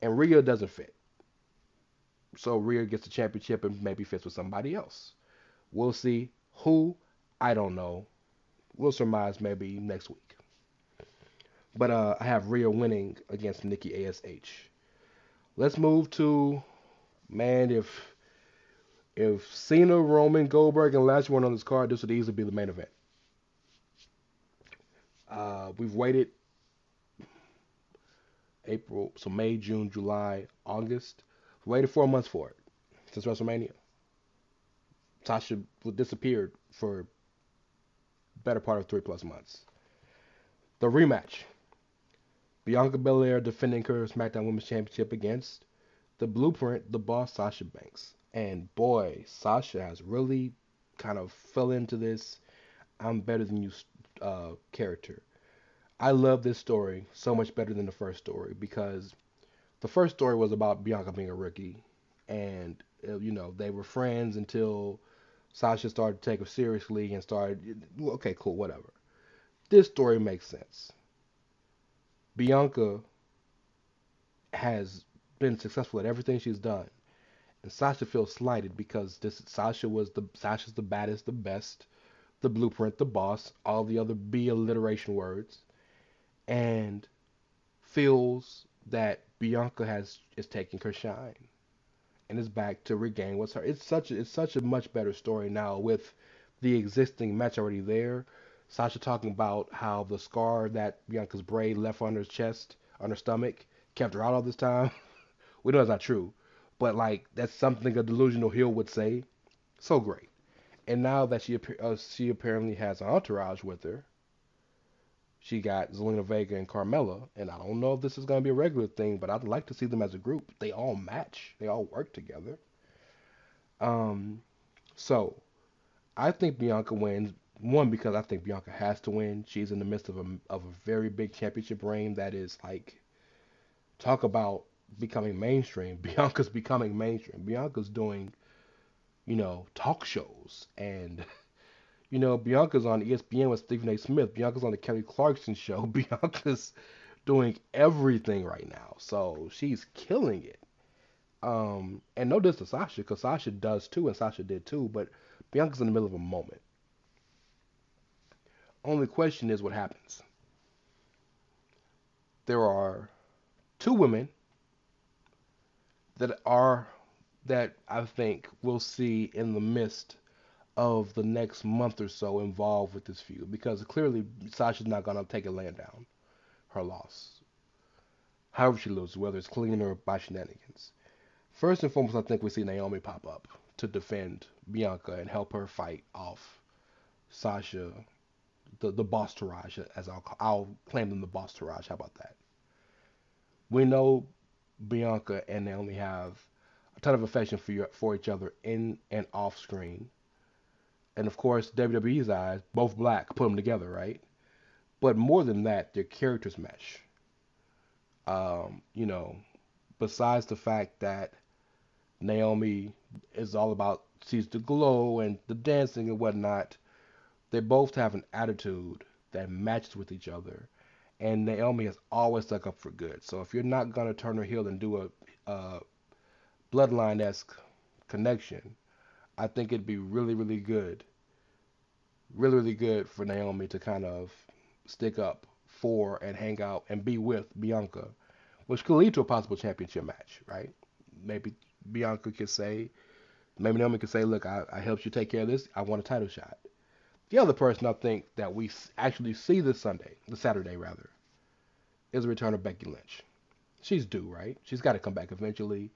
And Rhea doesn't fit. So Rhea gets the championship and maybe fits with somebody else. We'll see who. I don't know. We'll surmise maybe next week. But uh, I have Rhea winning against Nikki A S H. Let's move to, man, if if Cena, Roman, Goldberg, and Lashley weren't on this card, this would easily be the main event. Uh, we've waited April, so May, June, July, August. Waited four months for it, since WrestleMania. Sasha disappeared for the better part of three plus months. The rematch, Bianca Belair defending her SmackDown Women's Championship against the Blueprint, the boss, Sasha Banks. And boy, Sasha has really kind of fell into this I'm better than you uh, character. I love this story so much better than the first story, because the first story was about Bianca being a rookie. And, you know, they were friends until Sasha started to take her seriously and started, okay, cool, whatever. This story makes sense. Bianca has been successful at everything she's done, and Sasha feels slighted because this Sasha was the Sasha's the baddest, the best, the blueprint, the boss, all the other B alliteration words, and feels that Bianca has is taking her shine and is back to regain what's her. It's such a, it's such a much better story now with the existing match already there. Sasha talking about how the scar that Bianca's braid left on her chest, on her stomach, kept her out all this time. We know that's not true, but like that's something a delusional heel would say. So great. And now that she uh, she apparently has an entourage with her, she got Zelina Vega and Carmella, and I don't know if this is going to be a regular thing, but I'd like to see them as a group. They all match. They all work together. Um, so I think Bianca wins. One, because I think Bianca has to win. She's in the midst of a, of a very big championship reign that is like, talk about becoming mainstream. Bianca's becoming mainstream. Bianca's doing, you know, talk shows. And, you know, Bianca's on E S P N with Stephen A. Smith. Bianca's on the Kelly Clarkson show. Bianca's doing everything right now. So she's killing it. Um, and no diss to Sasha, because Sasha does too, and Sasha did too. But Bianca's in the middle of a moment. Only question is what happens. There are two women that are that I think we'll see in the midst of the next month or so involved with this feud, because clearly Sasha's not gonna take a laying down her loss, however she loses, whether it's clean or by shenanigans. First and foremost, I think we see Naomi pop up to defend Bianca and help her fight off Sasha. The, the boss Taraj, as I'll, I'll claim them the boss Taraj. How about that? We know Bianca and Naomi have a ton of affection for, you, for each other in and off screen. And of course, W W E's eyes, both black, put them together, right? But more than that, their characters mesh. Um, you know, besides the fact that Naomi is all about, sees the glow and the dancing and whatnot, they both have an attitude that matches with each other, and Naomi has always stuck up for good. So if you're not going to turn her heel and do a, a bloodline-esque connection, I think it'd be really, really good, really, really good for Naomi to kind of stick up for and hang out and be with Bianca, which could lead to a possible championship match, right? Maybe Bianca could say, maybe Naomi could say, look, I, I helped you take care of this. I want a title shot. The other person I think that we actually see this Sunday, the Saturday rather, is the return of Becky Lynch. She's due, right? She's got to come back eventually.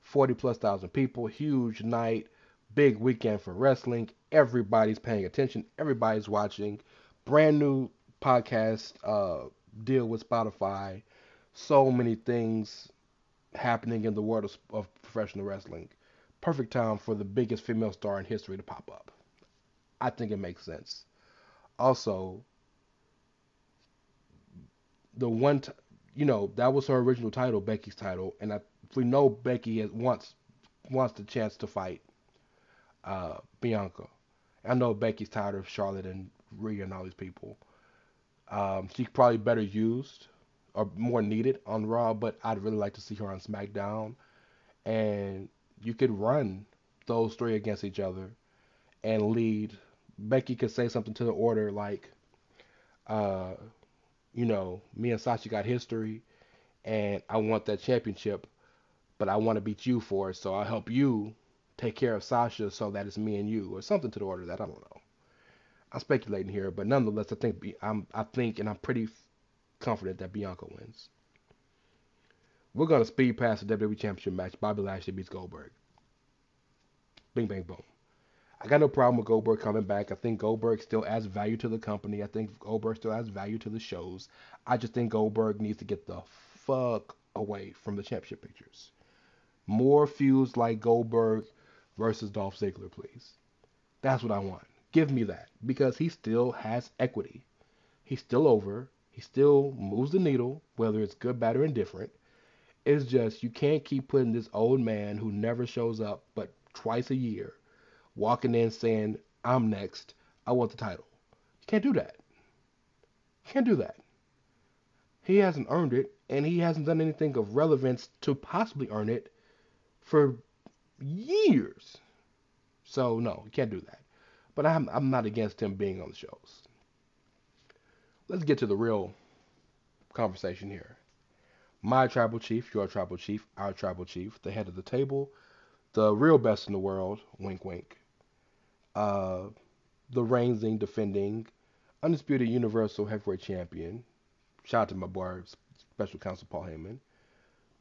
forty plus thousand people, huge night, big weekend for wrestling. Everybody's paying attention. Everybody's watching. Brand new podcast uh, deal with Spotify. So many things happening in the world of, of professional wrestling. Perfect time for the biggest female star in history to pop up. I think it makes sense. Also, the one, t- you know, that was her original title, Becky's title, and I, we know Becky has, wants wants the chance to fight uh, Bianca. I know Becky's tired of Charlotte and Rhea and all these people. Um, she's probably better used or more needed on Raw, but I'd really like to see her on SmackDown. And you could run those three against each other and lead. Becky could say something to the order like, uh, you know, me and Sasha got history, and I want that championship, but I want to beat you for it, so I'll help you take care of Sasha so that it's me and you, or something to the order of that. I don't know. I'm speculating here, but nonetheless, I think I'm, I think, and I'm pretty confident that Bianca wins. We're going to speed past the W W E Championship match. Bobby Lashley beats Goldberg. Bing, bang, boom. I got no problem with Goldberg coming back. I think Goldberg still adds value to the company. I think Goldberg still adds value to the shows. I just think Goldberg needs to get the fuck away from the championship pictures. More feuds like Goldberg versus Dolph Ziggler, please. That's what I want. Give me that. Because he still has equity. He's still over. He still moves the needle, whether it's good, bad, or indifferent. It's just you can't keep putting this old man who never shows up but twice a year walking in saying, I'm next. I want the title. You can't do that. You can't do that. He hasn't earned it, and he hasn't done anything of relevance to possibly earn it for years. So, no, you can't do that. But I'm, I'm not against him being on the shows. Let's get to the real conversation here. My tribal chief, your tribal chief, our tribal chief, the head of the table, the real best in the world, wink, wink. Uh, the reigning, defending, undisputed Universal Heavyweight Champion. Shout out to my boy, Special Counsel Paul Heyman.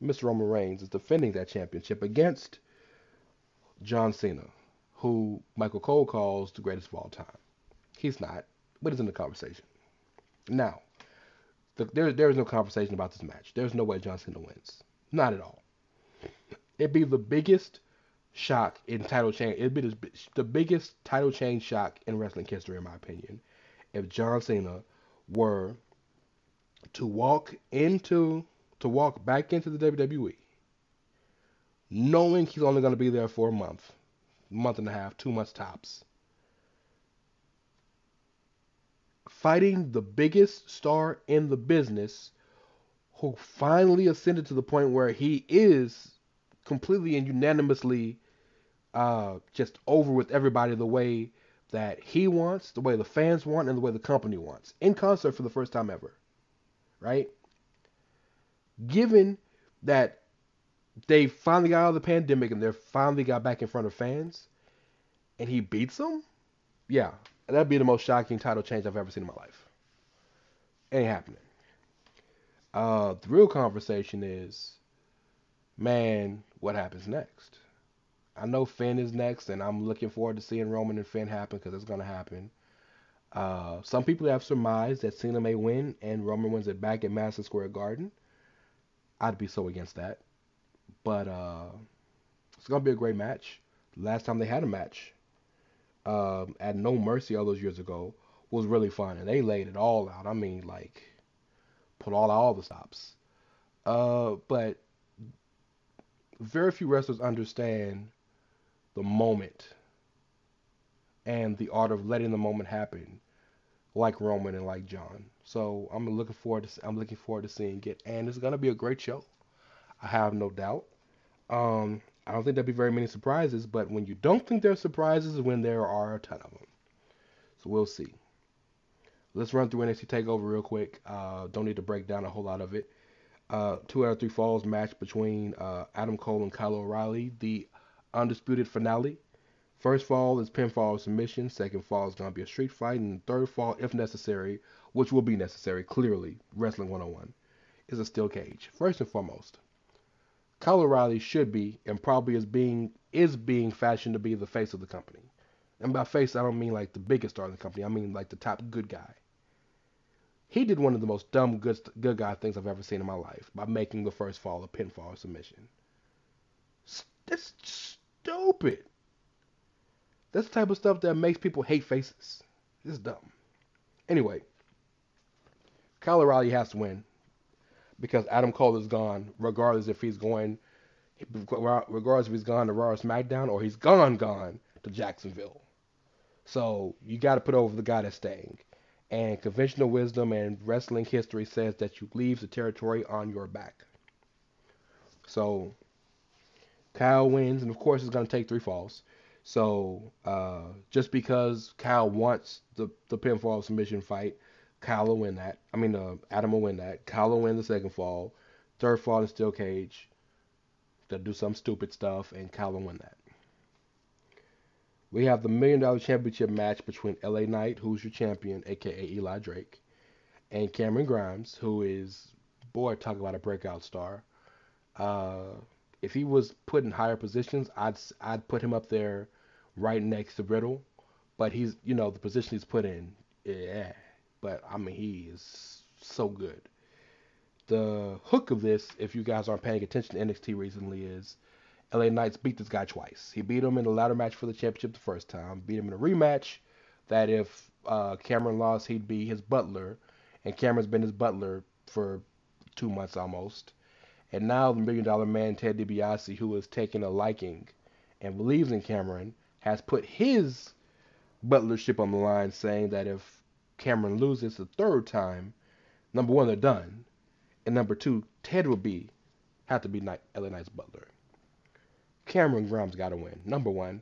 Mister Roman Reigns is defending that championship against John Cena, who Michael Cole calls the greatest of all time. He's not, but he's in the conversation. Now, the, there, there is no conversation about this match. There's no way John Cena wins. Not at all. It'd be the biggest shock in title change. It'd be the, the biggest title change shock in wrestling history, in my opinion, if John Cena were to walk into, to walk back into the W W E, knowing he's only going to be there for a month, month and a half, two months tops, fighting the biggest star in the business, who finally ascended to the point where he is completely and unanimously uh, just over with everybody the way that he wants, the way the fans want, and the way the company wants, in concert for the first time ever, right? Given that they finally got out of the pandemic and they finally got back in front of fans, and he beats them? Yeah. And that'd be the most shocking title change I've ever seen in my life. Ain't happening. Uh, the real conversation is, man, what happens next? I know Finn is next, and I'm looking forward to seeing Roman and Finn happen, because it's going to happen. Uh, some people have surmised that Cena may win, and Roman wins it back at Madison Square Garden. I'd be so against that. But uh, it's going to be a great match. Last time they had a match, Um, at No Mercy all those years ago, was really fun, and they laid it all out. I mean, like, put all all the stops. Uh, but very few wrestlers understand the moment and the art of letting the moment happen, like Roman and like John. So I'm looking forward to I'm looking forward to seeing it, and it's gonna be a great show. I have no doubt. Um, I don't think there'll be very many surprises, but when you don't think there are surprises, when there are a ton of them. So we'll see. Let's run through N X T TakeOver real quick. Uh, don't need to break down a whole lot of it. Uh, two out of three falls match between uh, Adam Cole and Kyle O'Reilly, the undisputed finale. First fall is pinfall or submission. Second fall is going to be a street fight. And third fall, if necessary, which will be necessary, clearly, Wrestling one oh one, is a steel cage. First and foremost, Kyle O'Reilly should be, and probably is being, is being fashioned to be the face of the company. And by face, I don't mean like the biggest star in the company. I mean like the top good guy. He did one of the most dumb good, good guy things I've ever seen in my life by making the first fall a pinfall or submission. That's stupid. That's the type of stuff that makes people hate faces. It's dumb. Anyway, Kyle O'Reilly has to win, because Adam Cole is gone, regardless if he's going, regardless if he's gone to Raw or SmackDown, or he's gone, gone to Jacksonville. So you got to put over the guy that's staying. And conventional wisdom and wrestling history says that you leave the territory on your back. So Kyle wins, and of course it's going to take three falls. So uh, just because Kyle wants the, the pinfall submission fight, Kyle will win that. I mean, uh, Adam will win that. Kyle will win the second fall. Third fall is steel cage. They'll do some stupid stuff, and Kyle will win that. We have the Million Dollar Championship match between L A Knight, who's your champion, a k a. Eli Drake, and Cameron Grimes, who is, boy, talk about a breakout star. Uh, if he was put in higher positions, I'd I'd put him up there right next to Riddle, but he's, you know, the position he's put in, yeah. But I mean, he is so good. The hook of this, if you guys aren't paying attention to N X T recently, is L A Knight's beat this guy twice. He beat him in the ladder match for the championship the first time, beat him in a rematch that if uh, Cameron lost, he'd be his butler, and Cameron's been his butler for two months almost. And now the Million Dollar Man, Ted DiBiase, who has taken a liking and believes in Cameron, has put his butlership on the line, saying that if Cameron loses the third time, number one, they're done. And number two, Ted will be, have to be L A Knight's butler. Cameron Grimes got to win. Number one,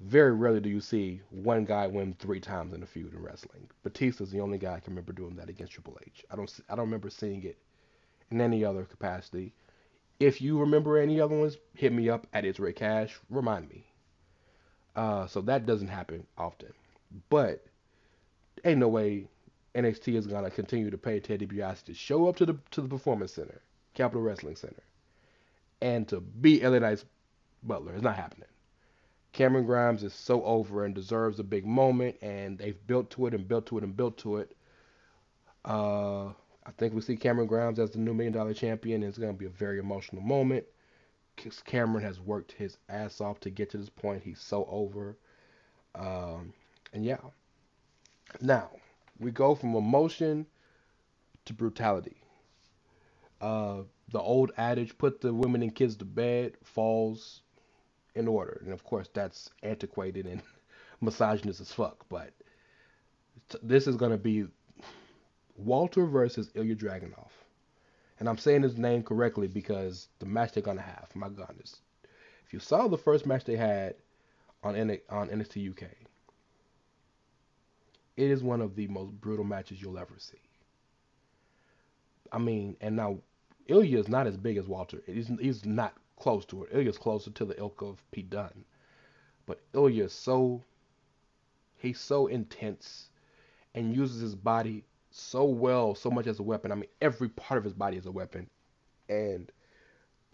very rarely do you see one guy win three times in a feud in wrestling. Batista's the only guy I can remember doing that against Triple H. I don't, I don't remember seeing it in any other capacity. If you remember any other ones, hit me up at It's Ray Cash. Remind me. Uh, so that doesn't happen often. But ain't no way N X T is going to continue to pay Ted DiBiase to show up to the to the Performance Center, Capitol Wrestling Center, and to beat L A Knight's butler. It's not happening. Cameron Grimes is so over and deserves a big moment, and they've built to it and built to it and built to it. Uh, I think we see Cameron Grimes as the new Million Dollar Champion, and it's going to be a very emotional moment. Cameron has worked his ass off to get to this point. He's so over. Um, and yeah. Now, we go from emotion to brutality. Uh, the old adage, put the women and kids to bed, falls in order. And of course, that's antiquated and misogynist as fuck. But t- this is going to be Walter versus Ilya Dragunov. And I'm saying his name correctly because the match they're going to have, my goodness. If you saw the first match they had on N- on N X T U K, it is one of the most brutal matches you'll ever see. I mean, and now Ilya is not as big as Walter. He's, he's not close to it. Ilya's closer to the ilk of Pete Dunne. But Ilya is so, he's so intense and uses his body so well, so much as a weapon. I mean, every part of his body is a weapon. And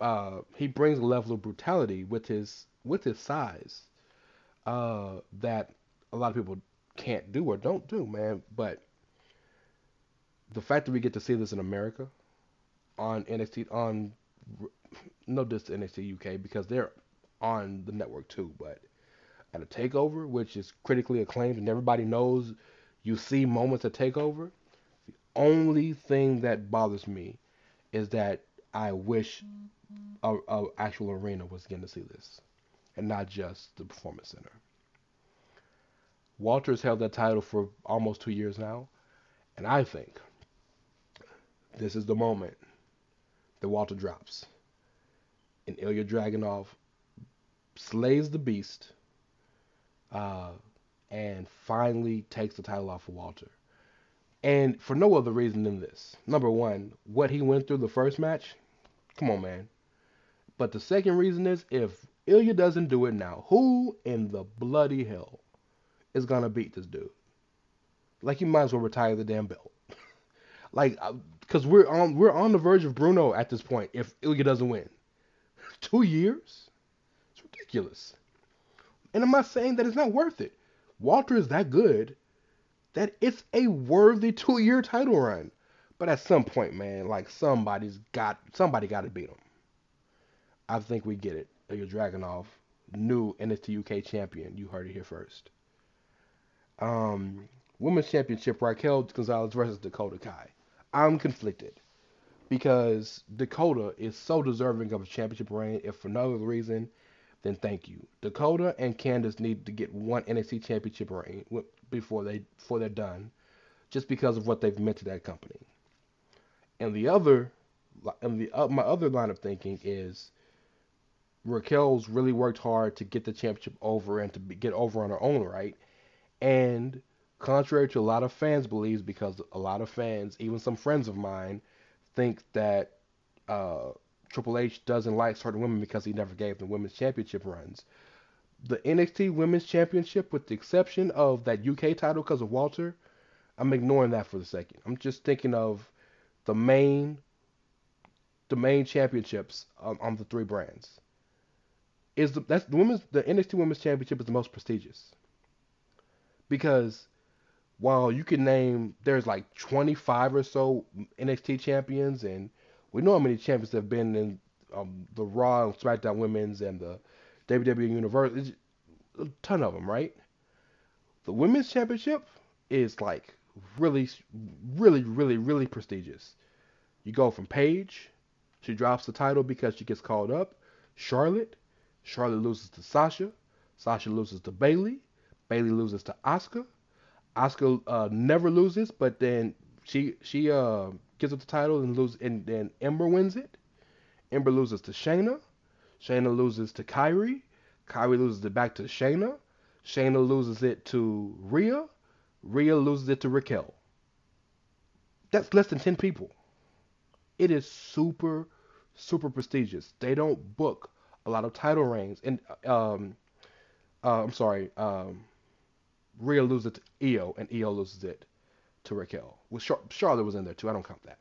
uh, he brings a level of brutality with his, with his size uh, that a lot of people can't do or don't do, man. But the fact that we get to see this in America on N X T, on no diss to N X T U K because they're on the network too, but at a TakeOver, which is critically acclaimed and everybody knows, you see moments at TakeOver. The only thing that bothers me is that I wish a, a actual arena was getting to see this and not just the Performance Center. Walter's held that title for almost two years now, and I think this is the moment that Walter drops, and Ilya Dragunov slays the beast, uh, and finally takes the title off of Walter, and for no other reason than this. Number one, what he went through the first match, come on, man. But the second reason is, if Ilya doesn't do it now, who in the bloody hell is going to beat this dude? Like, you might as well retire the damn belt. Like, because we're on we're on the verge of Bruno at this point if Ilya doesn't win. Two years? It's ridiculous. And I'm not saying that it's not worth it. Walter is that good that it's a worthy two-year title run. But at some point, man, like, somebody's got, somebody got to beat him. I think we get it. Ilya Dragunov, new N X T U K champion. You heard it here first. Um, Women's Championship, Raquel Gonzalez versus Dakota Kai. I'm conflicted because Dakota is so deserving of a championship reign, if for no other reason then thank you. Dakota and Candice need to get one N X T championship reign before they before they're done, just because of what they've meant to that company. And the other, and the uh, my other line of thinking is Raquel's really worked hard to get the championship over and to be, get over on her own right. And contrary to a lot of fans' beliefs, because a lot of fans, even some friends of mine, think that uh, Triple H doesn't like certain women because he never gave them women's championship runs. The N X T Women's Championship, with the exception of that U K title because of Walter, I'm ignoring that for the second. I'm just thinking of the main, the main championships on, on the three brands. is the, that's the women's, the N X T Women's Championship is the most prestigious. Because while you can name, there's like twenty-five or so N X T champions, and we know how many champions have been in um, the Raw and SmackDown Women's and the W W E Universal. It's a ton of them, right? The Women's Championship is like really, really, really, really prestigious. You go from Paige, she drops the title because she gets called up. Charlotte, Charlotte loses to Sasha. Sasha loses to Bayley. Bayley loses to Asuka. Asuka uh, never loses, but then she she uh, gives up the title and loses, and then Ember wins it. Ember loses to Shayna. Shayna loses to Kyrie. Kyrie loses it back to Shayna. Shayna loses it to Rhea. Rhea loses it to Raquel. That's less than ten people. It is super, super prestigious. They don't book a lot of title reigns. And um, uh, I'm sorry, um, Rhea loses it to Io, and Io loses it to Raquel. Well, Char- Charlotte was in there too. I don't count that.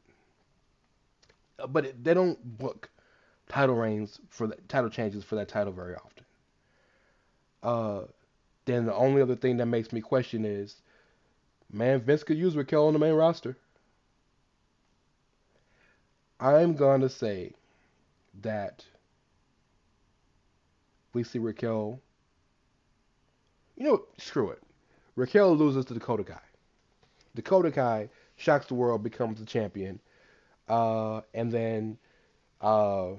Uh, but it, they don't book title reigns for the, title changes for that title very often. Uh, then the only other thing that makes me question is, man, Vince could use Raquel on the main roster. I'm going to say that we see Raquel. You know, screw it. Raquel loses to Dakota Kai. Dakota Kai shocks the world, becomes the champion. Uh, and then uh,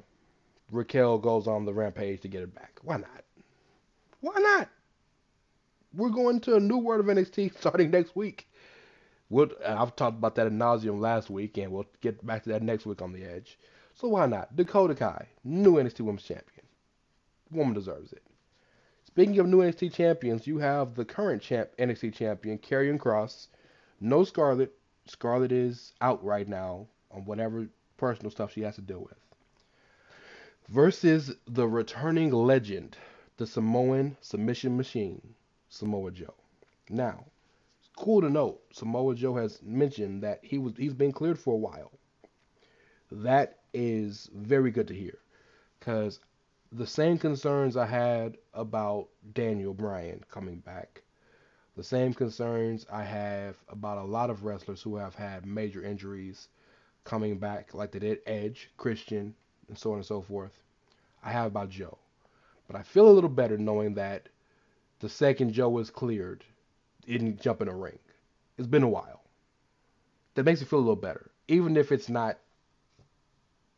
Raquel goes on the rampage to get it back. Why not? Why not? We're going to a new world of N X T starting next week. We'll, I've talked about that ad nauseum last week, and we'll get back to that next week on The Edge. So why not? Dakota Kai, new N X T Women's Champion. Woman deserves it. Speaking of new N X T champions, you have the current champ, N X T champion, Karrion Kross. No Scarlett. Scarlett is out right now on whatever personal stuff she has to deal with. Versus the returning legend, the Samoan submission machine, Samoa Joe. Now, cool to note, Samoa Joe has mentioned that he was he's been cleared for a while. That is very good to hear, because the same concerns I had about Daniel Bryan coming back, the same concerns I have about a lot of wrestlers who have had major injuries coming back, like they did Edge, Christian, and so on and so forth, I have about Joe. But I feel a little better knowing that the second Joe was cleared, didn't jump in a ring. It's been a while. That makes me feel a little better. Even if it's not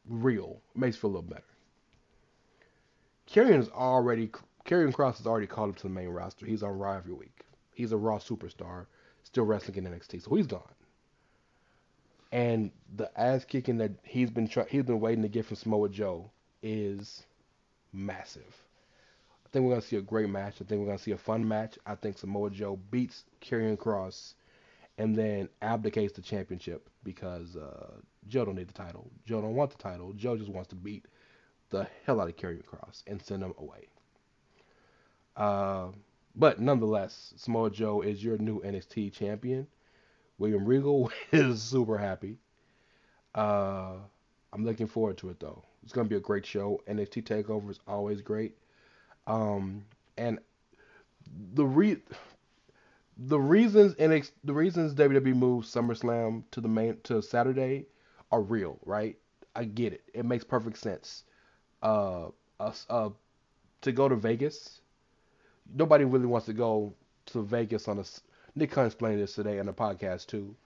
real, it makes me feel a little better. Karrion is already Karrion Kross is already called up to the main roster. He's on Raw every week. He's a Raw superstar, still wrestling in N X T, so he's gone. And the ass kicking that he's been try, he's been waiting to get from Samoa Joe is massive. I think we're going to see a great match. I think we're going to see a fun match. I think Samoa Joe beats Karrion Kross and then abdicates the championship, because uh, Joe don't need the title. Joe don't want the title. Joe just wants to beat the hell out of Karrion Kross and send him away. Uh, but nonetheless, Samoa Joe is your new N X T champion. William Regal is super happy. Uh, I'm looking forward to it, though. It's going to be a great show. N X T TakeOver is always great. Um, and the re the reasons N X T, the reasons W W E moved SummerSlam to the main to Saturday are real, right? I get it. It makes perfect sense. Uh, uh, uh, to go to Vegas, nobody really wants to go to Vegas on a. Nick Hunt explained this today on the podcast too.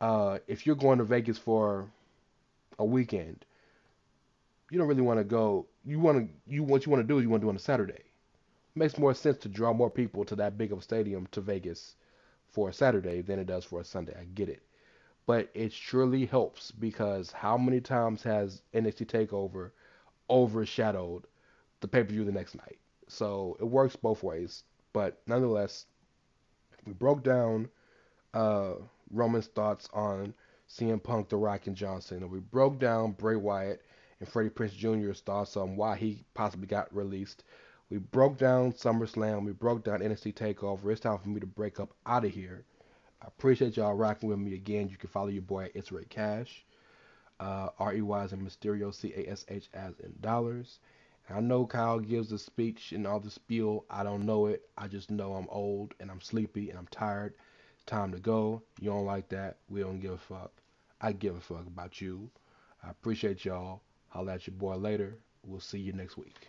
Uh, if you're going to Vegas for a weekend, you don't really want to go. You want to, you what you want to do is you want to do on a Saturday. It makes more sense to draw more people to that big of a stadium to Vegas for a Saturday than it does for a Sunday. I get it, but it surely helps, because how many times has N X T TakeOver overshadowed the pay-per-view the next night? So it works both ways. But nonetheless, we broke down uh, Roman's thoughts on C M Punk, The Rock, and John Cena. We broke down Bray Wyatt and Freddie Prinze Junior's thoughts on why he possibly got released. We broke down SummerSlam. We broke down N X T TakeOver. It's time for me to break up out of here. I appreciate y'all rocking with me again. You can follow your boy at It's Ray Cash. Uh, R E Y as in Mysterio, C A S H as in dollars. I know Kyle gives a speech and all the spiel. I don't know it. I just know I'm old and I'm sleepy and I'm tired. Time to go. You don't like that? We don't give a fuck. I give a fuck about you. I appreciate y'all. Holla at your boy later. We'll see you next week.